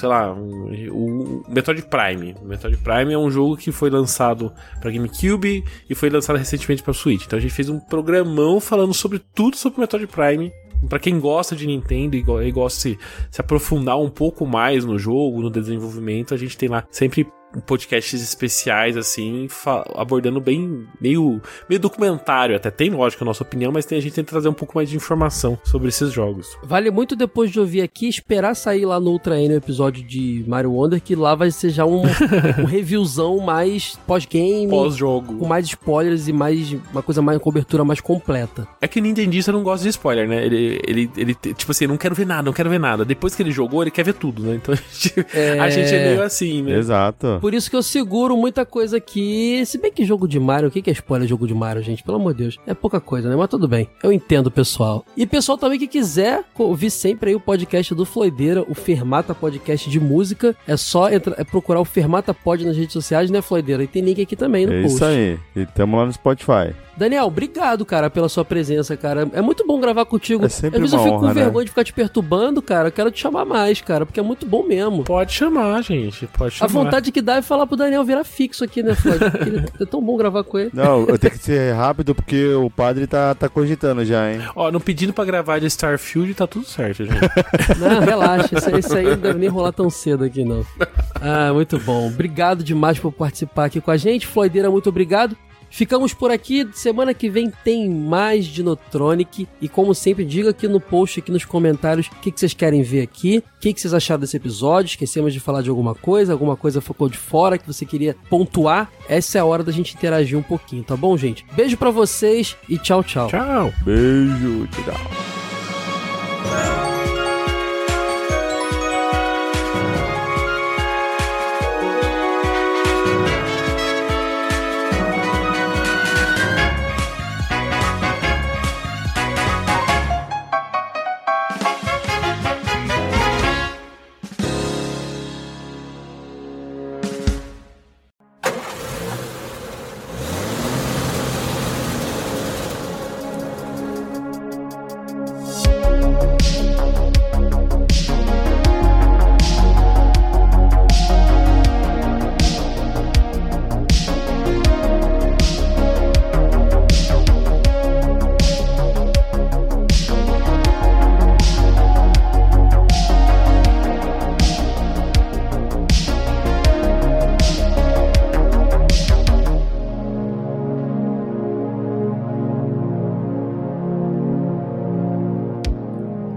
Metroid Prime. O Metroid Prime é um jogo que foi lançado pra GameCube e foi lançado recentemente pra Switch. Então a gente fez um programão falando sobre tudo sobre o Metroid Prime. Pra quem gosta de Nintendo e gosta de se aprofundar um pouco mais no jogo, no desenvolvimento, a gente tem lá sempre podcasts especiais, assim, abordando bem, meio documentário. Até tem, lógico, a nossa opinião, mas a gente tenta trazer um pouco mais de informação sobre esses jogos. Vale muito, depois de ouvir aqui, esperar sair lá no Ultra N o episódio de Mario Wonder, que lá vai ser já um reviewzão mais pós-game, pós-jogo, com mais spoilers e mais uma coisa mais, uma cobertura mais completa. É que o nintendista não gosta de spoiler, né? Ele tipo assim, não quero ver nada. Depois que ele jogou, ele quer ver tudo, né? Então a gente é meio assim, né? Exato. Por isso que eu seguro muita coisa aqui. Se bem que jogo de Mario, o que é spoiler jogo de Mario, gente? Pelo amor de Deus. É pouca coisa, né? Mas tudo bem. Eu entendo, pessoal. E pessoal também que quiser ouvir sempre aí o podcast do Floideira, o Fermata Podcast de Música, é só procurar o Fermata Pod nas redes sociais, né, Floideira? E tem link aqui também no post. É isso aí. E tamo lá no Spotify. Daniel, obrigado, cara, pela sua presença, cara. É muito bom gravar contigo. É sempre uma honra, né? Às vezes eu fico com vergonha de ficar te perturbando, cara. Eu quero te chamar mais, cara, porque é muito bom mesmo. Pode chamar, gente. Pode chamar. A vontade que dá é falar pro Daniel virar fixo aqui, né, Floyd? É tão bom gravar com ele. Não, eu tenho que ser rápido porque o padre tá cogitando já, hein? Ó, não pedindo pra gravar de Starfield, tá tudo certo, gente. Não, relaxa. Isso aí não deve nem rolar tão cedo aqui, não. Ah, muito bom. Obrigado demais por participar aqui com a gente. Floideira, muito obrigado. Ficamos por aqui, semana que vem tem mais Dinotronic, e como sempre, diga aqui no post, aqui nos comentários, o que vocês querem ver aqui, o que vocês acharam desse episódio, esquecemos de falar de alguma coisa ficou de fora que você queria pontuar, essa é a hora da gente interagir um pouquinho, tá bom, gente? Beijo pra vocês e tchau, tchau. Tchau, beijo, tchau.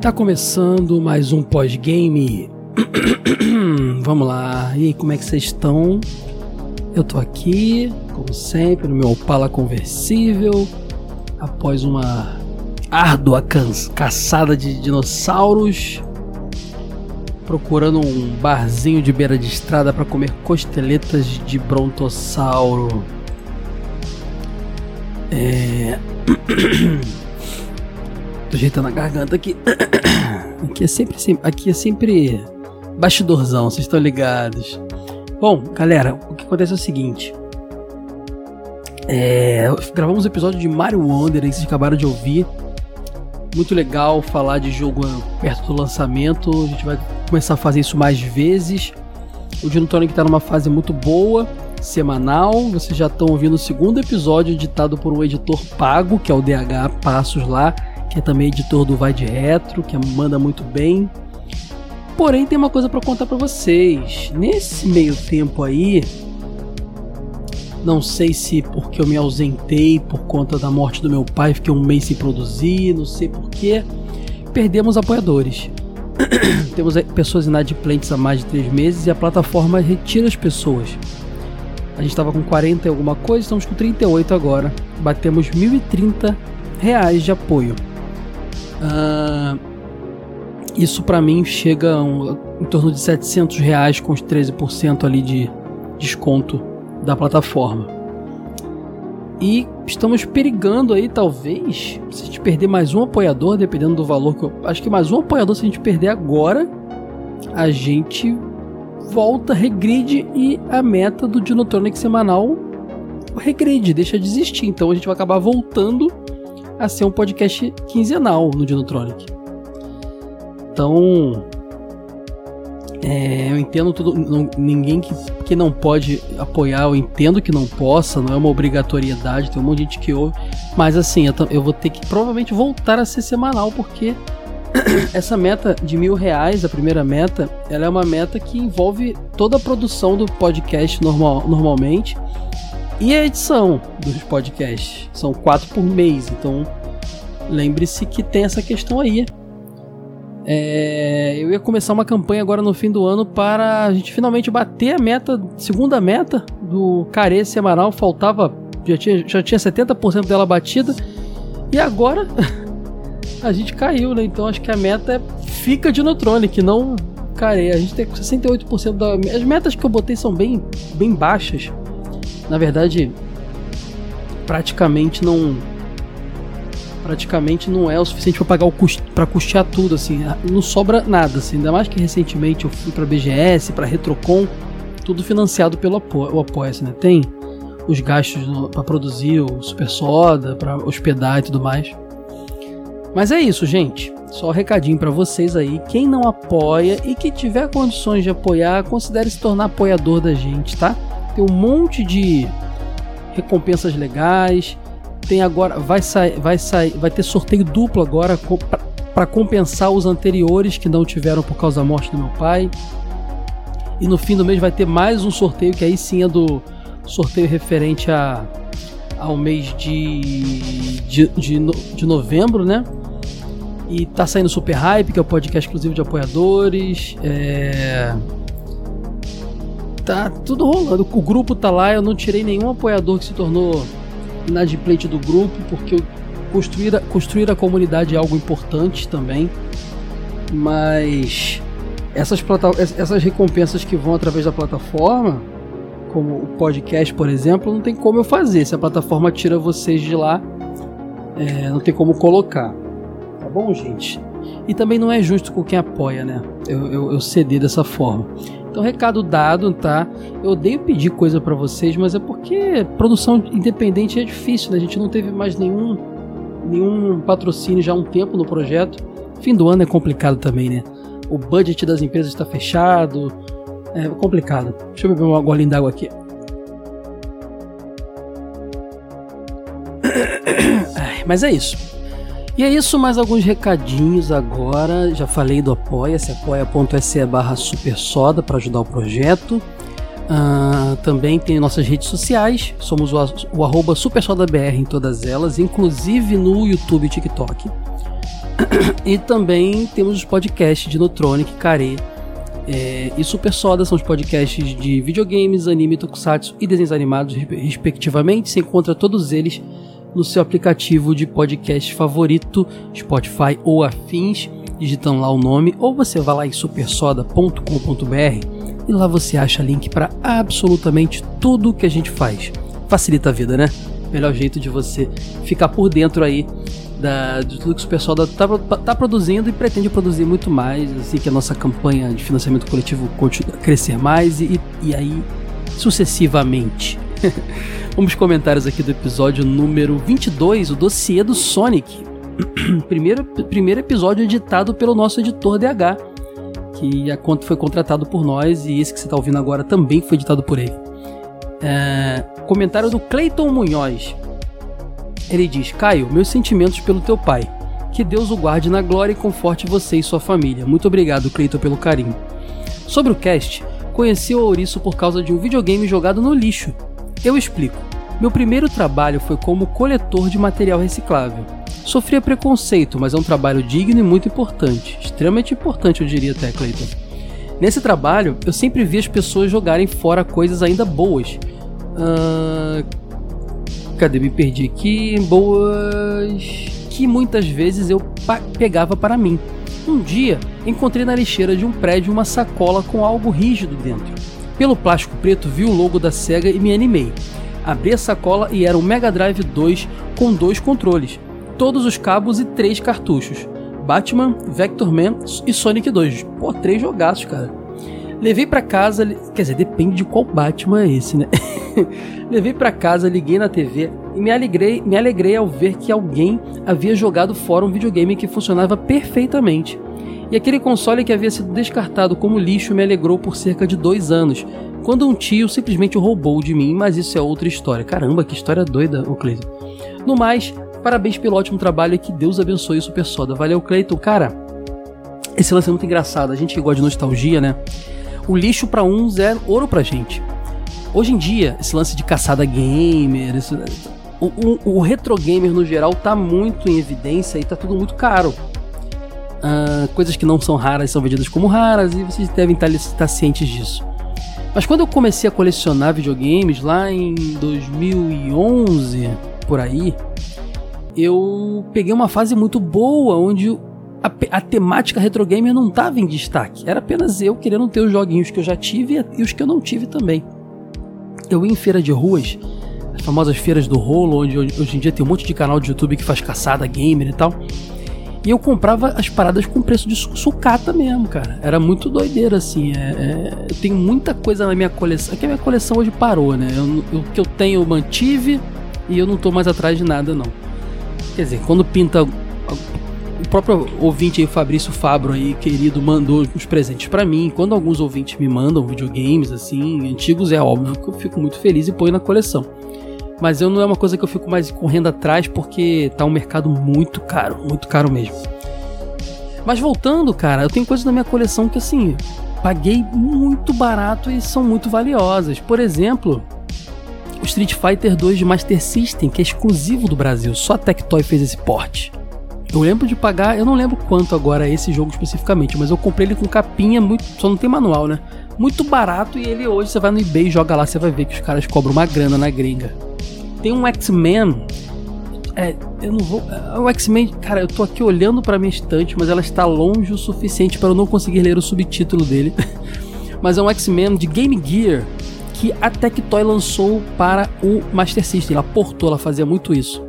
Tá começando mais um pós-game. Vamos lá. E aí, como é que vocês estão? Eu tô aqui, como sempre, no meu Opala conversível, após uma árdua caçada de dinossauros, procurando um barzinho de beira de estrada para comer costeletas de brontossauro. Tô ajeitando a garganta aqui. Aqui é sempre bastidorzão, vocês estão ligados. Bom, galera, o que acontece é o seguinte. Gravamos um episódio de Mario Wonder, que vocês acabaram de ouvir. Muito legal falar de jogo perto do lançamento. A gente vai começar a fazer isso mais vezes. O Dinotronic tá numa fase muito boa, semanal. Vocês já estão ouvindo o segundo episódio editado por um editor pago, que é o DH Passos lá, que é também editor do Vai de Retro, que manda muito bem. Porém, tem uma coisa pra contar pra vocês. Nesse meio tempo aí, não sei se porque eu me ausentei por conta da morte do meu pai, fiquei um mês sem produzir, não sei porquê, perdemos apoiadores. Temos pessoas inadimplentes há mais de 3 meses e a plataforma retira as pessoas. A gente estava com 40 e alguma coisa, estamos com 38 agora. Batemos R$1.030 de apoio. Isso para mim chega em torno de R$700 com os 13% ali de desconto da plataforma. E estamos perigando aí, talvez, se a gente perder mais um apoiador, dependendo do valor que eu... Acho que mais um apoiador, se a gente perder agora, a gente volta, regride, e a meta do Dinotronic semanal regride, deixa de existir. Então a gente vai acabar voltando a ser um podcast quinzenal no Dinotronic. Então... eu entendo tudo, ninguém que não pode apoiar, eu entendo que não possa, não é uma obrigatoriedade, tem um monte de gente que ouve, mas assim, eu vou ter que provavelmente voltar a ser semanal, porque essa meta de R$1.000, a primeira meta, ela é uma meta que envolve toda a produção do podcast normalmente, e a edição dos podcasts, são 4 por mês, então lembre-se que tem essa questão aí. Eu ia começar uma campanha agora no fim do ano para a gente finalmente bater a meta, segunda meta do Care semanal. Faltava, já tinha 70% dela batida e agora a gente caiu, né? Então acho que a meta fica Dinotronic, não Care. A gente tem 68% as metas que eu botei são bem baixas. Na verdade, praticamente não é o suficiente para pagar para custear tudo, assim, não sobra nada, assim, ainda mais que recentemente eu fui para BGS, para Retrocon, tudo financiado pelo apoia-se, né? Tem os gastos para produzir o Super Soda, para hospedar e tudo mais. Mas é isso, gente. Só um recadinho para vocês aí, quem não apoia e que tiver condições de apoiar, considere se tornar apoiador da gente, tá? Tem um monte de recompensas legais. Tem agora, vai ter sorteio duplo agora para compensar os anteriores que não tiveram por causa da morte do meu pai. E no fim do mês vai ter mais um sorteio, que aí sim é do sorteio referente ao mês de novembro, né? E tá saindo Super Hype, que é o podcast exclusivo de apoiadores. Tá tudo rolando. O grupo tá lá, eu não tirei nenhum apoiador que se tornou inadimplente do grupo, porque construir a comunidade é algo importante também, mas essas recompensas que vão através da plataforma, como o podcast, por exemplo, não tem como eu fazer, se a plataforma tira vocês de lá, não tem como colocar, tá bom, gente? E também não é justo com quem apoia, né? Eu ceder dessa forma. Então, recado dado, tá? Eu odeio pedir coisa pra vocês, mas é porque produção independente é difícil, né? A gente não teve mais nenhum patrocínio já há um tempo no projeto. Fim do ano é complicado também, né? O budget das empresas está fechado. É complicado. Deixa eu beber uma golinha d'água aqui. Mas é isso. E é isso, mais alguns recadinhos agora. Já falei do apoia-se, apoia.se/supersoda para ajudar o projeto. Também tem nossas redes sociais, somos o @supersodabr em todas elas, inclusive no YouTube e TikTok. E também temos os podcasts de Dinotronic, Care e Super Soda, são os podcasts de videogames, anime, tokusatsu e desenhos animados, respectivamente. Você encontra todos eles no seu aplicativo de podcast favorito, Spotify ou afins, digitando lá o nome, ou você vai lá em supersoda.com.br e lá você acha link para absolutamente tudo que a gente faz. Facilita a vida, né? Melhor jeito de você ficar por dentro aí de tudo que o Super Soda tá produzindo e pretende produzir muito mais, assim que a nossa campanha de financiamento coletivo crescer mais e aí sucessivamente. Vamos comentários aqui do episódio número 22, o dossiê do Sonic. Primeiro episódio editado pelo nosso editor DH, que foi contratado por nós, e esse que você está ouvindo agora também foi editado por ele. Comentário do Cleiton Munhoz. Ele diz: Caio, meus sentimentos pelo teu pai. Que Deus o guarde na glória e conforte você e sua família. Muito obrigado, Cleiton, pelo carinho. Sobre o cast, conheci o Ouriço por causa de um videogame jogado no lixo. Eu explico. Meu primeiro trabalho foi como coletor de material reciclável. Sofria preconceito, mas é um trabalho digno e muito importante. Extremamente importante, eu diria até, Cleiton. Nesse trabalho, eu sempre vi as pessoas jogarem fora coisas ainda boas. Cadê? Me perdi aqui. Boas... que muitas vezes eu pegava para mim. Um dia, encontrei na lixeira de um prédio uma sacola com algo rígido dentro. Pelo plástico preto, vi o logo da Sega e me animei. Abri a sacola e era um Mega Drive 2 com 2 controles, todos os cabos e 3 cartuchos. Batman, Vector Man e Sonic 2. Pô, 3 jogaços, cara. Levei pra casa... Quer dizer, depende de qual Batman é esse, né? Levei pra casa, liguei na TV e me alegrei ao ver que alguém havia jogado fora um videogame que funcionava perfeitamente. E aquele console que havia sido descartado como lixo me alegrou por cerca de 2 anos, quando um tio simplesmente roubou de mim, mas isso é outra história. Caramba, que história doida, o Cleiton. No mais, parabéns pelo ótimo trabalho e que Deus abençoe o Super Soda. Valeu, Cleiton. Cara, esse lance é muito engraçado. A gente que gosta de nostalgia, né? O lixo pra uns é ouro pra gente. Hoje em dia, esse lance de caçada gamer, o retro gamer no geral tá muito em evidência e tá tudo muito caro. Coisas que não são raras são vendidas como raras e vocês devem estar cientes disso. Mas quando eu comecei a colecionar videogames lá em 2011, por aí, eu peguei uma fase muito boa onde a temática retro gamer não estava em destaque. Era apenas eu querendo ter os joguinhos que eu já tive e os que eu não tive também. Eu ia em feira de ruas, as famosas feiras do rolo, onde hoje em dia tem um monte de canal de YouTube que faz caçada gamer e tal. E eu comprava as paradas com preço de sucata mesmo, cara. Era muito doideira, assim. Eu tenho muita coisa na minha coleção. É que a minha coleção hoje parou, né? O que eu tenho eu mantive e eu não tô mais atrás de nada, não. Quer dizer, quando pinta... O próprio ouvinte aí, Fabrício Fabro aí, querido, mandou os presentes pra mim. Quando alguns ouvintes me mandam videogames, assim, antigos, é óbvio que eu fico muito feliz e ponho na coleção. Mas eu não é uma coisa que eu fico mais correndo atrás, porque tá um mercado muito caro mesmo. Mas voltando, cara, eu tenho coisas na minha coleção que, assim, paguei muito barato e são muito valiosas. Por exemplo, o Street Fighter 2 de Master System, que é exclusivo do Brasil, só a Tectoy fez esse port. Eu lembro de pagar, eu não lembro quanto agora é esse jogo especificamente, mas eu comprei ele com capinha, muito, só não tem manual, né? Muito barato, e ele hoje você vai no eBay e joga lá, você vai ver que os caras cobram uma grana na gringa. Tem um X-Men, o X-Men, cara, eu tô aqui olhando pra minha estante, mas ela está longe o suficiente para eu não conseguir ler o subtítulo dele. Mas é um X-Men de Game Gear, que a Tectoy lançou para o Master System, ela portou, ela fazia muito isso.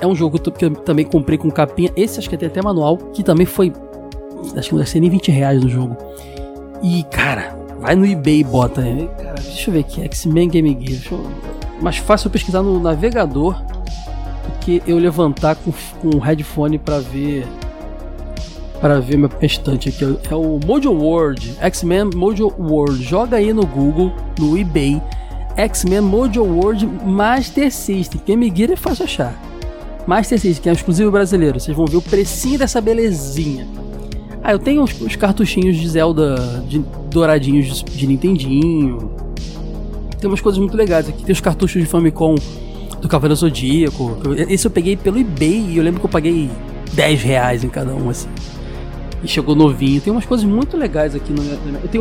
É um jogo que eu também comprei com capinha, esse acho que tem até manual, que também foi, acho que não deve ser nem R$20 no jogo. E, cara, vai no eBay e bota, cara, deixa eu ver aqui, X-Men Game Gear, mais fácil eu pesquisar no navegador do que eu levantar com o headphone pra ver meu estante aqui. É o Mojo World, X-Men Mojo World, joga aí no Google, no eBay, X-Men Mojo World Master System, Game Gear é fácil achar. Master System, que é um exclusivo brasileiro. Vocês vão ver o precinho dessa belezinha. Eu tenho os cartuchinhos de Zelda, de douradinhos de Nintendinho. Tem umas coisas muito legais aqui. Tem os cartuchos de Famicom do Cavaleiro Zodíaco. Esse eu peguei pelo eBay e eu lembro que eu paguei R$10 em cada um, assim. E chegou novinho. Tem umas coisas muito legais aqui.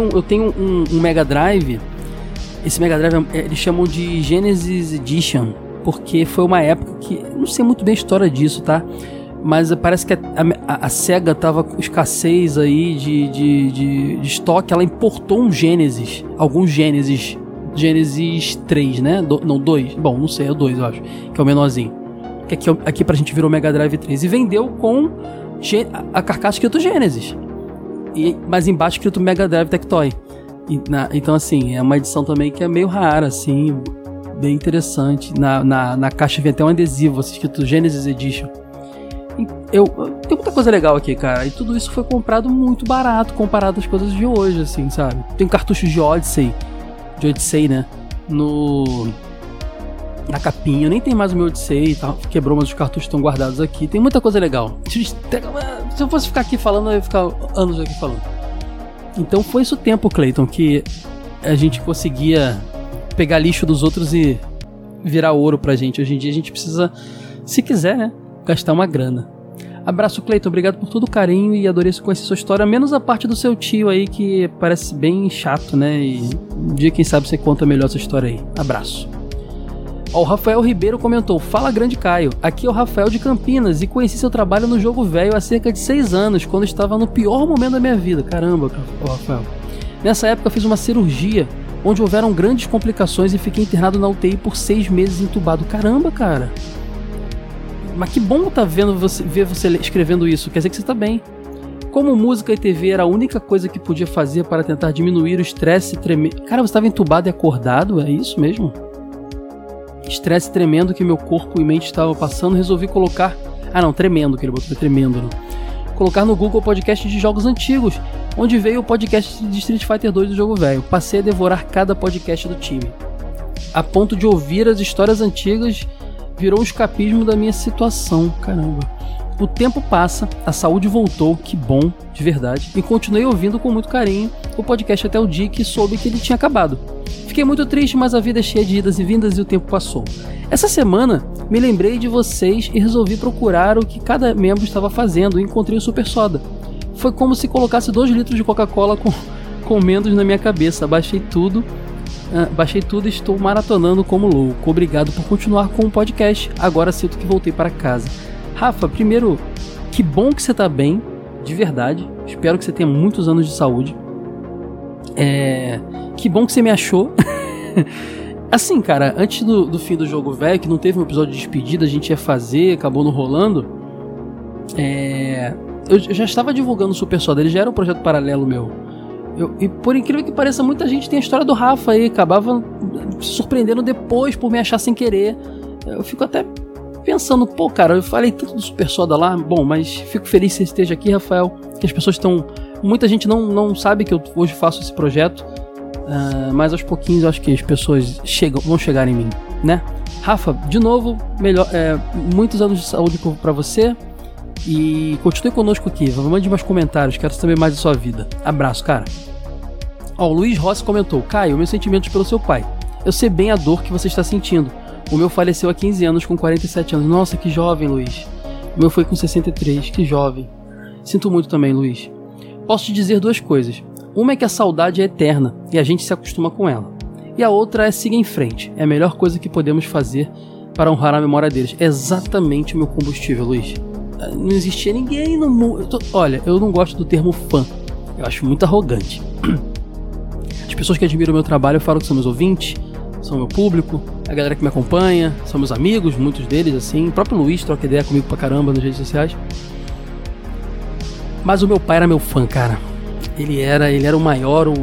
Eu tenho um Mega Drive. Esse Mega Drive eles chamam de Genesis Edition, porque foi uma época que... Não sei muito bem a história disso, tá? Mas parece que a Sega tava com escassez aí de estoque. Ela importou um Genesis. Alguns Genesis. Genesis 3, né? Não, 2. Bom, não sei, é o 2, eu acho. Que é o menorzinho. Que aqui pra gente virou Mega Drive 3. E vendeu com a carcaça escrito Genesis. Mas embaixo escrito Mega Drive Tectoy. Então, assim, é uma edição também que é meio rara, assim... Bem interessante. Na caixa vem até um adesivo escrito Genesis Edition. Tem muita coisa legal aqui, cara. E tudo isso foi comprado muito barato comparado às coisas de hoje, assim, sabe? Tem cartuchos de Odyssey, né? No na capinha, nem tem mais o meu Odyssey e tal, quebrou, mas os cartuchos estão guardados aqui, tem muita coisa legal. Se eu fosse ficar aqui falando, eu ia ficar anos aqui falando. Então foi isso o tempo, Clayton, que a gente conseguia pegar lixo dos outros e virar ouro pra gente. Hoje em dia a gente precisa, se quiser, né, gastar uma grana. Abraço, Clayton, obrigado por todo o carinho e adorei conhecer sua história, menos a parte do seu tio aí, que parece bem chato, né, e um dia, quem sabe, você conta melhor essa história aí. Abraço. Ó, o Rafael Ribeiro comentou: fala, grande Caio, aqui é o Rafael de Campinas e conheci seu trabalho no jogo velho há cerca de 6 anos, quando estava no pior momento da minha vida. Caramba, Rafael. Nessa época fiz uma cirurgia, onde houveram grandes complicações e fiquei internado na UTI por 6 meses entubado. Caramba, cara. Mas que bom tá vendo você, ver você escrevendo isso, quer dizer que você tá bem. Como música e TV era a única coisa que podia fazer para tentar diminuir o estresse tremendo... Cara, você estava entubado e acordado? É isso mesmo? Estresse tremendo que meu corpo e mente estavam passando, resolvi colocar... Ah não, tremendo, que ele botou, tremendo, não. Colocar no Google podcast de jogos antigos, onde veio o podcast de Street Fighter 2 do jogo velho. Passei a devorar cada podcast do time, a ponto de ouvir as histórias antigas, virou o escapismo da minha situação. Caramba. O tempo passa, a saúde voltou, que bom, de verdade, e continuei ouvindo com muito carinho o podcast até o dia que soube que ele tinha acabado. Fiquei muito triste, mas a vida é cheia de idas e vindas e o tempo passou. Essa semana me lembrei de vocês e resolvi procurar o que cada membro estava fazendo e encontrei o Super Soda. Foi como se colocasse 2 litros de Coca-Cola com menos na minha cabeça. Baixei tudo e estou maratonando como louco. Obrigado por continuar com o podcast. Agora sinto que voltei para casa. Rafa, primeiro, que bom que você está bem, de verdade. Espero que você tenha muitos anos de saúde. Que bom que você me achou. Assim, cara, antes do fim do jogo velho, que não teve um episódio de despedida, a gente ia fazer, acabou não rolando. Eu já estava divulgando o Super Soda, ele já era um projeto paralelo meu. E por incrível que pareça, muita gente tem a história do Rafa aí, acabava se surpreendendo depois por me achar sem querer. Eu fico até pensando, pô, cara, eu falei tanto do Super Soda lá, bom, mas fico feliz que você esteja aqui, Rafael, que as pessoas estão... Muita gente não sabe que eu hoje faço esse projeto, mas aos pouquinhos eu acho que as pessoas vão chegar em mim, né? Rafa, de novo, muitos anos de saúde pra você e continue conosco aqui, mande mais comentários, quero saber mais da sua vida. Abraço, cara. Ó, o Luiz Rossi comentou: Caio, meus sentimentos pelo seu pai. Eu sei bem a dor que você está sentindo. O meu faleceu há 15 anos, com 47 anos. Nossa, que jovem, Luiz. O meu foi com 63, que jovem. Sinto muito também, Luiz. Posso te dizer 2 coisas. Uma é que a saudade é eterna e a gente se acostuma com ela. E a outra é: siga em frente. É a melhor coisa que podemos fazer para honrar a memória deles. É exatamente o meu combustível, Luiz. Não existia ninguém no mundo... Olha, eu não gosto do termo fã. Eu acho muito arrogante. As pessoas que admiram o meu trabalho, eu falo que são meus ouvintes, são meu público, a galera que me acompanha, são meus amigos, muitos deles, assim. O próprio Luiz troca ideia comigo pra caramba nas redes sociais. Mas o meu pai era meu fã, cara. Ele era o maior, o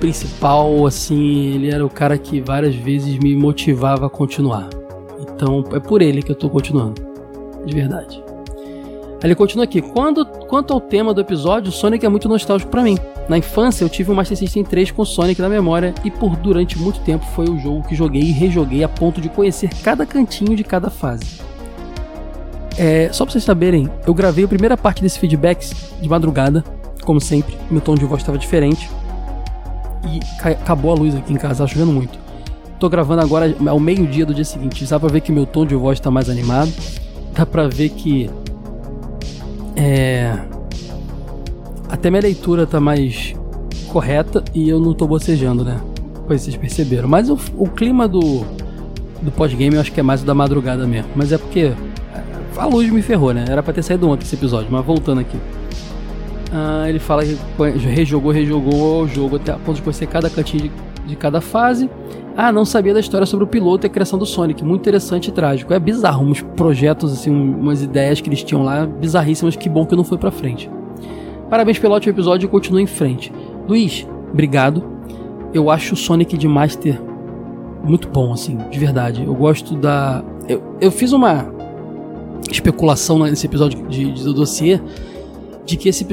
principal, assim. Ele era o cara que várias vezes me motivava a continuar. Então é por ele que eu tô continuando, de verdade. Ele continua aqui: quanto ao tema do episódio, Sonic é muito nostálgico pra mim. Na infância eu tive um Master System 3 com Sonic na memória e durante muito tempo foi o jogo que joguei e rejoguei a ponto de conhecer cada cantinho de cada fase. Só pra vocês saberem, eu gravei a primeira parte desse feedback de madrugada, como sempre, meu tom de voz estava diferente e acabou a luz aqui em casa, tá chovendo muito. Tô gravando agora ao meio-dia do dia seguinte, dá pra ver que meu tom de voz tá mais animado, dá pra ver que até minha leitura tá mais correta e eu não tô bocejando, né? Pois vocês perceberam, mas o clima do pós-game eu acho que é mais o da madrugada mesmo, mas é porque... A luz me ferrou, né? Era pra ter saído ontem esse episódio, mas voltando aqui. Ele fala que rejogou o jogo até a ponto de conhecer cada cantinho de cada fase. Ah, não sabia da história sobre o piloto e a criação do Sonic. Muito interessante e trágico. É bizarro, uns projetos, assim, umas ideias que eles tinham lá, bizarríssimas. Que bom que não foi pra frente. Parabéns pelo ótimo episódio e continua em frente. Luiz, obrigado. Eu acho o Sonic de Master muito bom, assim, de verdade. Eu gosto da... Eu fiz uma... especulação nesse episódio do dossiê de que esse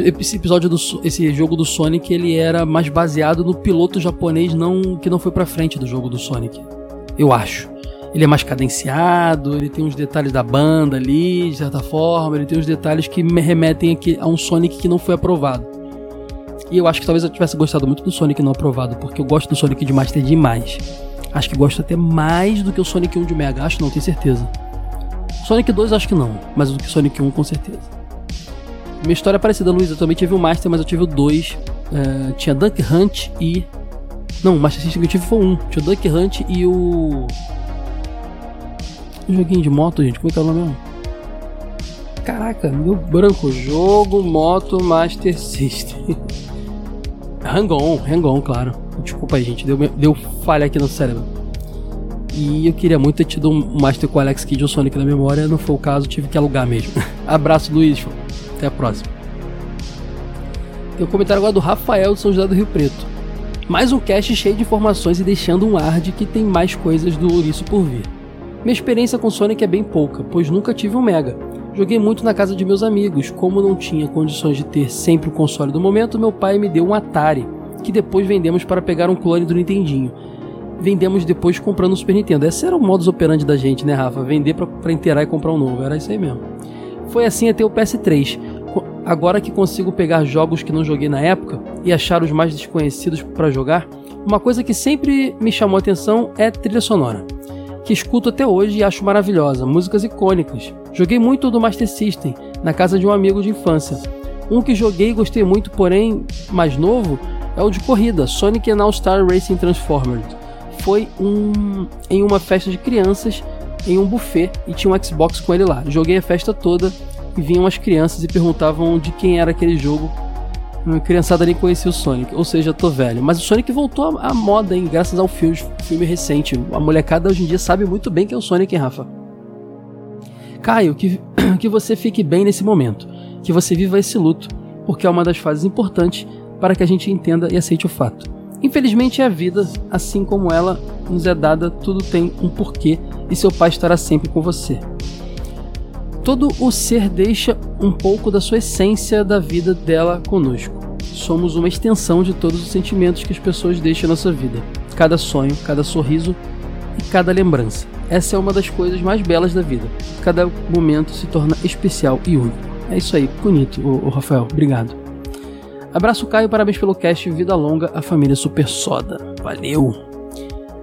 jogo do Sonic ele era mais baseado no piloto japonês que não foi pra frente do jogo do Sonic, eu acho. ele é mais cadenciado, ele tem uns detalhes da banda ali, de certa forma, ele tem uns detalhes que me remetem a um Sonic que não foi aprovado. E eu acho que talvez eu tivesse gostado muito do Sonic não aprovado, porque eu gosto do Sonic de Master demais. Acho que gosto até mais do que o Sonic 1 de Mega, acho não, tenho certeza. Sonic 2 acho que não, mas do que Sonic 1 com certeza. Minha história é parecida, Luiz, eu também tive o Master, mas eu tive o 2. Tinha Duck Hunt e... Não, o Master System que eu tive foi o 1. Tinha o Duck Hunt e o... Um joguinho de moto, gente, como é que é o nome mesmo? Caraca, meu branco. Jogo Moto Master System. Hang On, claro. Desculpa aí, gente, deu falha aqui no cérebro. E eu queria muito ter tido um Master com Alex Kidd ou Sonic na memória. Não foi o caso, tive que alugar mesmo. Abraço, Luiz, até a próxima. Tem um comentário agora do Rafael de São José do Rio Preto. Mais um cast cheio de informações e deixando um ar de que tem mais coisas do Ouriço por vir. Minha experiência com Sonic é bem pouca, pois nunca tive um Mega. Joguei muito na casa de meus amigos. Como não tinha condições de ter sempre o console do momento, meu pai me deu um Atari, que depois vendemos para pegar um clone do Nintendinho. Vendemos depois comprando um Super Nintendo. Esse era o modus operandi da gente, né, Rafa? Vender para inteirar e comprar um novo, era isso aí mesmo. Foi assim até o PS3. Agora que consigo pegar jogos que não joguei na época e achar os mais desconhecidos para jogar, uma coisa que sempre me chamou a atenção é trilha sonora, que escuto até hoje e acho maravilhosa, músicas icônicas. Joguei muito do Master System, na casa de um amigo de infância. Um que joguei e gostei muito, porém mais novo, é o de corrida, Sonic and All-Star Racing Transformed. Foi em uma festa de crianças, em um buffet, e tinha um Xbox com ele lá. Joguei a festa toda e vinham as crianças e perguntavam de quem era aquele jogo. A criançada nem conhecia o Sonic, ou seja, tô velho. Mas o Sonic voltou à moda, hein? Graças ao filme recente. A molecada hoje em dia sabe muito bem que é o Sonic, hein, Rafa? Caio, que você fique bem nesse momento, que você viva esse luto, porque é uma das fases importantes para que a gente entenda e aceite o fato. Infelizmente, a vida, assim como ela nos é dada, tudo tem um porquê e seu pai estará sempre com você. Todo o ser deixa um pouco da sua essência da vida dela conosco. Somos uma extensão de todos os sentimentos que as pessoas deixam na nossa vida. Cada sonho, cada sorriso e cada lembrança. Essa é uma das coisas mais belas da vida. Cada momento se torna especial e único. É isso aí, bonito, Rafael. Obrigado. Abraço, Caio, parabéns pelo cast. Vida longa, a família Super Soda. Valeu!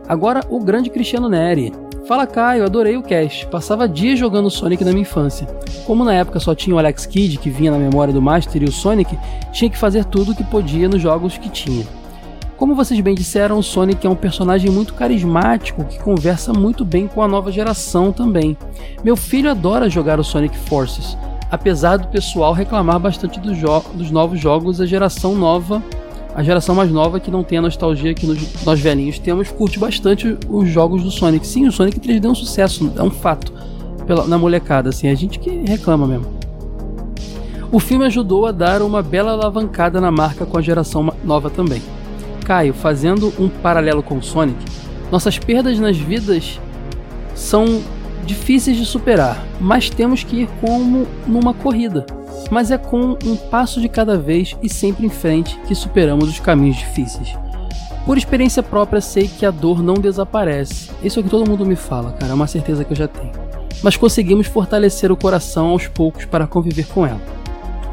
Agora, o grande Cristiano Neri. Fala, Caio, adorei o cast. Passava dias jogando Sonic na minha infância. Como na época só tinha o Alex Kidd, que vinha na memória do Master, e o Sonic, tinha que fazer tudo o que podia nos jogos que tinha. Como vocês bem disseram, o Sonic é um personagem muito carismático, que conversa muito bem com a nova geração também. Meu filho adora jogar o Sonic Forces, apesar do pessoal reclamar bastante dos novos jogos. A geração mais nova, que não tem a nostalgia que nós velhinhos temos, curte bastante os jogos do Sonic. Sim, o Sonic 3D é um sucesso, é um fato, na molecada, assim, a gente que reclama mesmo. O filme ajudou a dar uma bela alavancada na marca com a geração nova também. Caio, fazendo um paralelo com o Sonic, nossas perdas nas vidas são difíceis de superar, mas temos que ir como numa corrida. Mas é com um passo de cada vez e sempre em frente que superamos os caminhos difíceis. Por experiência própria, sei que a dor não desaparece. Isso é o que todo mundo me fala, cara, é uma certeza que eu já tenho. Mas conseguimos fortalecer o coração aos poucos para conviver com ela.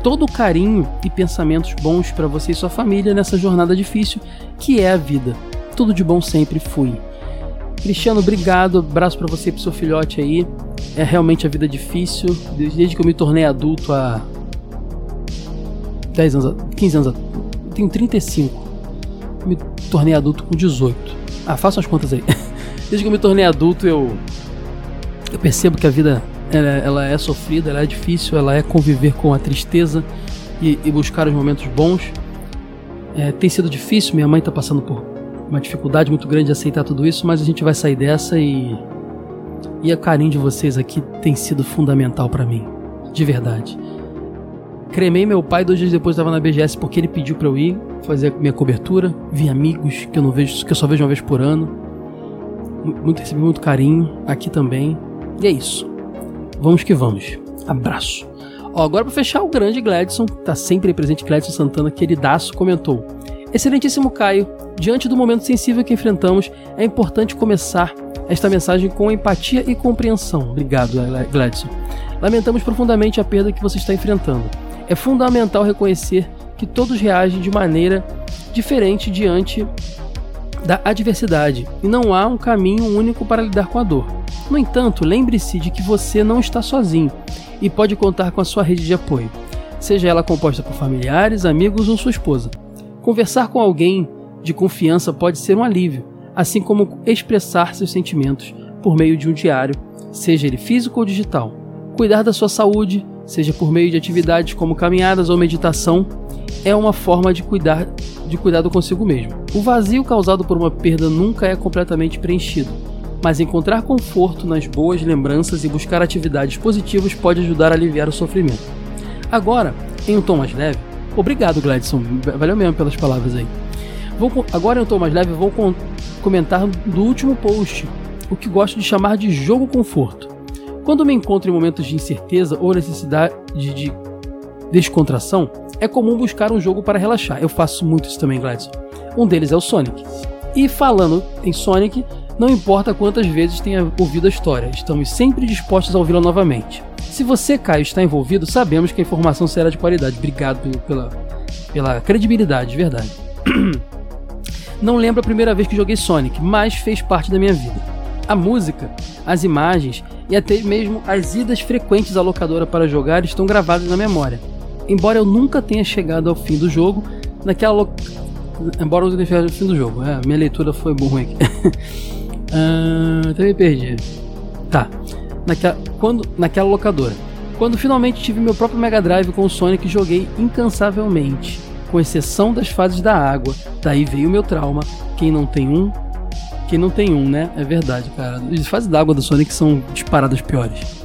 Todo o carinho e pensamentos bons para você e sua família nessa jornada difícil que é a vida. Tudo de bom sempre, fui. Cristiano, obrigado, abraço para você e pro seu filhote aí. É realmente a vida difícil, desde que eu me tornei adulto há 10 anos, 15 anos, eu tenho 35, me tornei adulto com 18, façam as contas aí, desde que eu me tornei adulto eu percebo que a vida ela é sofrida, ela é difícil, ela é conviver com a tristeza e buscar os momentos bons, tem sido difícil, minha mãe tá passando por uma dificuldade muito grande de aceitar tudo isso, mas a gente vai sair dessa e o carinho de vocês aqui tem sido fundamental pra mim, de verdade. Cremei meu pai 2 dias depois, estava na BGS porque ele pediu pra eu ir fazer a minha cobertura. Vi amigos que eu não vejo, que eu só vejo uma vez por ano. Recebi muito carinho aqui também. E é isso. Vamos que vamos. Abraço. Ó, agora pra fechar, o grande Gladson, tá sempre presente, Gladson Santana, queridaço, comentou. Excelentíssimo Caio, diante do momento sensível que enfrentamos, é importante começar esta mensagem com empatia e compreensão. Obrigado, Gladson. Lamentamos profundamente a perda que você está enfrentando. É fundamental reconhecer que todos reagem de maneira diferente diante da adversidade e não há um caminho único para lidar com a dor. No entanto, lembre-se de que você não está sozinho e pode contar com a sua rede de apoio, seja ela composta por familiares, amigos ou sua esposa. Conversar com alguém de confiança pode ser um alívio, assim como expressar seus sentimentos por meio de um diário, seja ele físico ou digital. Cuidar da sua saúde, seja por meio de atividades como caminhadas ou meditação, é uma forma de cuidado consigo mesmo. O vazio causado por uma perda nunca é completamente preenchido, mas encontrar conforto nas boas lembranças e buscar atividades positivas pode ajudar a aliviar o sofrimento. Agora, em um tom mais leve, obrigado, Gladson, valeu mesmo pelas palavras aí. Vou comentar do último post, o que gosto de chamar de jogo conforto. Quando me encontro em momentos de incerteza ou necessidade de descontração, é comum buscar um jogo para relaxar. Eu faço muito isso também, Gladson. Um deles é o Sonic. E falando em Sonic, não importa quantas vezes tenha ouvido a história, estamos sempre dispostos a ouvi-la novamente. Se você, Caio, está envolvido, sabemos que a informação será de qualidade. Obrigado pela credibilidade, de verdade. Não lembro a primeira vez que joguei Sonic, mas fez parte da minha vida. A música, as imagens e até mesmo as idas frequentes à locadora para jogar estão gravadas na memória. Embora eu nunca tenha chegado ao fim do jogo, minha leitura foi ruim aqui. Até me perdi. Naquela locadora. Quando finalmente tive meu próprio Mega Drive com o Sonic, joguei incansavelmente, com exceção das fases da água. Daí veio o meu trauma. Quem não tem um, né? É verdade, cara. As fases da água do Sonic são disparadas piores.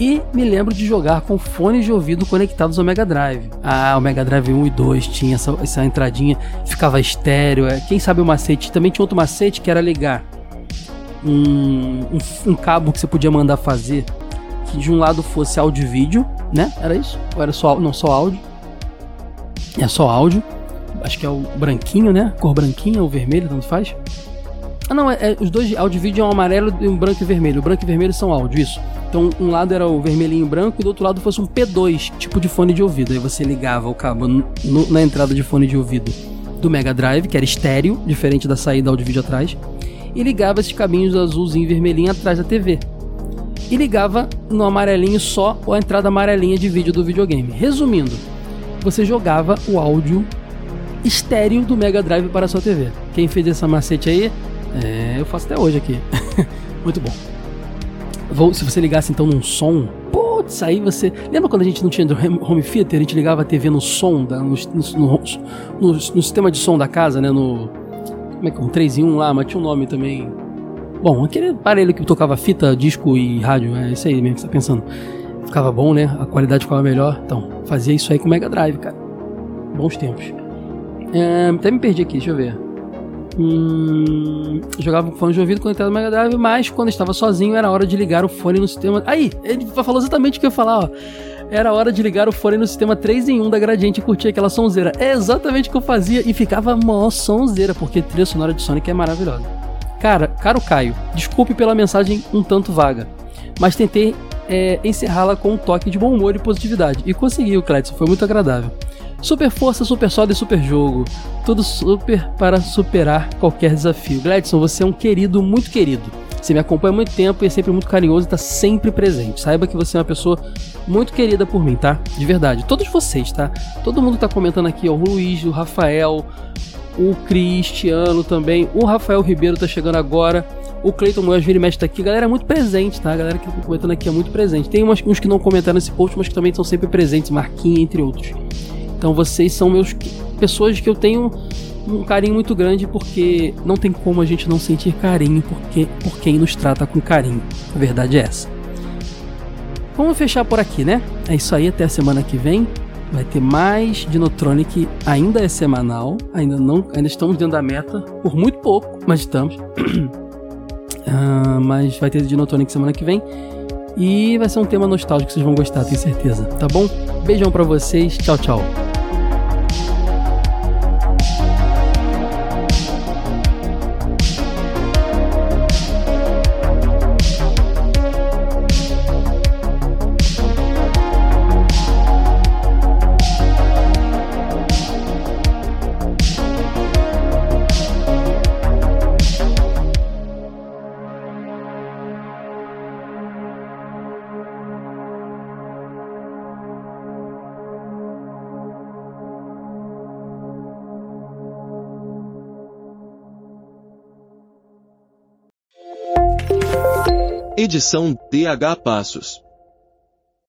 E me lembro de jogar com fones de ouvido conectados ao Mega Drive. Ah, o Mega Drive 1 e 2 tinha essa entradinha, ficava estéreo. Quem sabe o macete? Também tinha outro macete que era ligar um cabo que você podia mandar fazer, que de um lado fosse áudio e vídeo, né? Era isso? Ou era só, não, só áudio? É só áudio. Acho que é o branquinho, né? Cor branquinha ou vermelho, tanto faz. Ah, não, os dois, áudio e vídeo é um amarelo e um branco e vermelho. O branco e vermelho são áudio, isso. Então, um lado era o vermelhinho e branco e do outro lado fosse um P2, tipo de fone de ouvido. Aí você ligava o cabo na entrada de fone de ouvido do Mega Drive, que era estéreo, diferente da saída áudio vídeo atrás, e ligava esses cabinhos azulzinho e vermelhinho atrás da TV. E ligava no amarelinho só a entrada amarelinha de vídeo do videogame. Resumindo, você jogava o áudio estéreo do Mega Drive para a sua TV. Quem fez essa macete aí? Eu faço até hoje aqui. Muito bom. Se você ligasse então num som, putz, aí você... Lembra quando a gente não tinha home theater? A gente ligava a TV no som, no sistema de som da casa, né? Como é que é? Um 3 em 1 lá, mas tinha um nome também. Bom, aquele aparelho que tocava fita, disco e rádio, é isso aí mesmo que você tá pensando. Ficava bom, né? A qualidade ficava melhor. Então, fazia isso aí com o Mega Drive, cara. Bons tempos. Até me perdi aqui, deixa eu ver. Jogava com fone de ouvido quando entrava no Mega Drive, mas quando estava sozinho era hora de ligar o fone no sistema. Aí, ele falou exatamente o que eu ia falar, ó. Era hora de ligar o fone no sistema 3 em 1 da Gradiente e curtir aquela sonzeira. É exatamente o que eu fazia e ficava mó sonzeira, porque a trilha sonora de Sonic é maravilhosa. Cara, caro Caio, desculpe pela mensagem um tanto vaga, mas tentei encerrá-la com um toque de bom humor e positividade. E consegui, o Clédson, foi muito agradável. Super força, super soda e super jogo. Tudo super para superar qualquer desafio. Gladson, você é um querido, muito querido. Você me acompanha há muito tempo e é sempre muito carinhoso e está sempre presente. Saiba que você é uma pessoa muito querida por mim, tá? De verdade. Todos vocês, tá? Todo mundo que tá comentando aqui, ó. O Luiz, o Rafael, o Cristiano também. O Rafael Ribeiro tá chegando agora. O Cleiton Moyes vira e mexe tá aqui. Galera, é muito presente, tá? A galera que tá comentando aqui é muito presente. Tem uns que não comentaram nesse post, mas que também são sempre presentes. Marquinha, entre outros. Então vocês são pessoas que eu tenho um carinho muito grande, porque não tem como a gente não sentir carinho por quem nos trata com carinho. A verdade é essa. Vamos fechar por aqui, né? É isso aí, até a semana que vem. Vai ter mais Dinotronic, ainda é semanal, ainda estamos dentro da meta, por muito pouco, mas estamos. Mas vai ter Dinotronic semana que vem. E vai ser um tema nostálgico que vocês vão gostar, tenho certeza. Tá bom? Beijão pra vocês, tchau, tchau. Edição, D.H. Passos.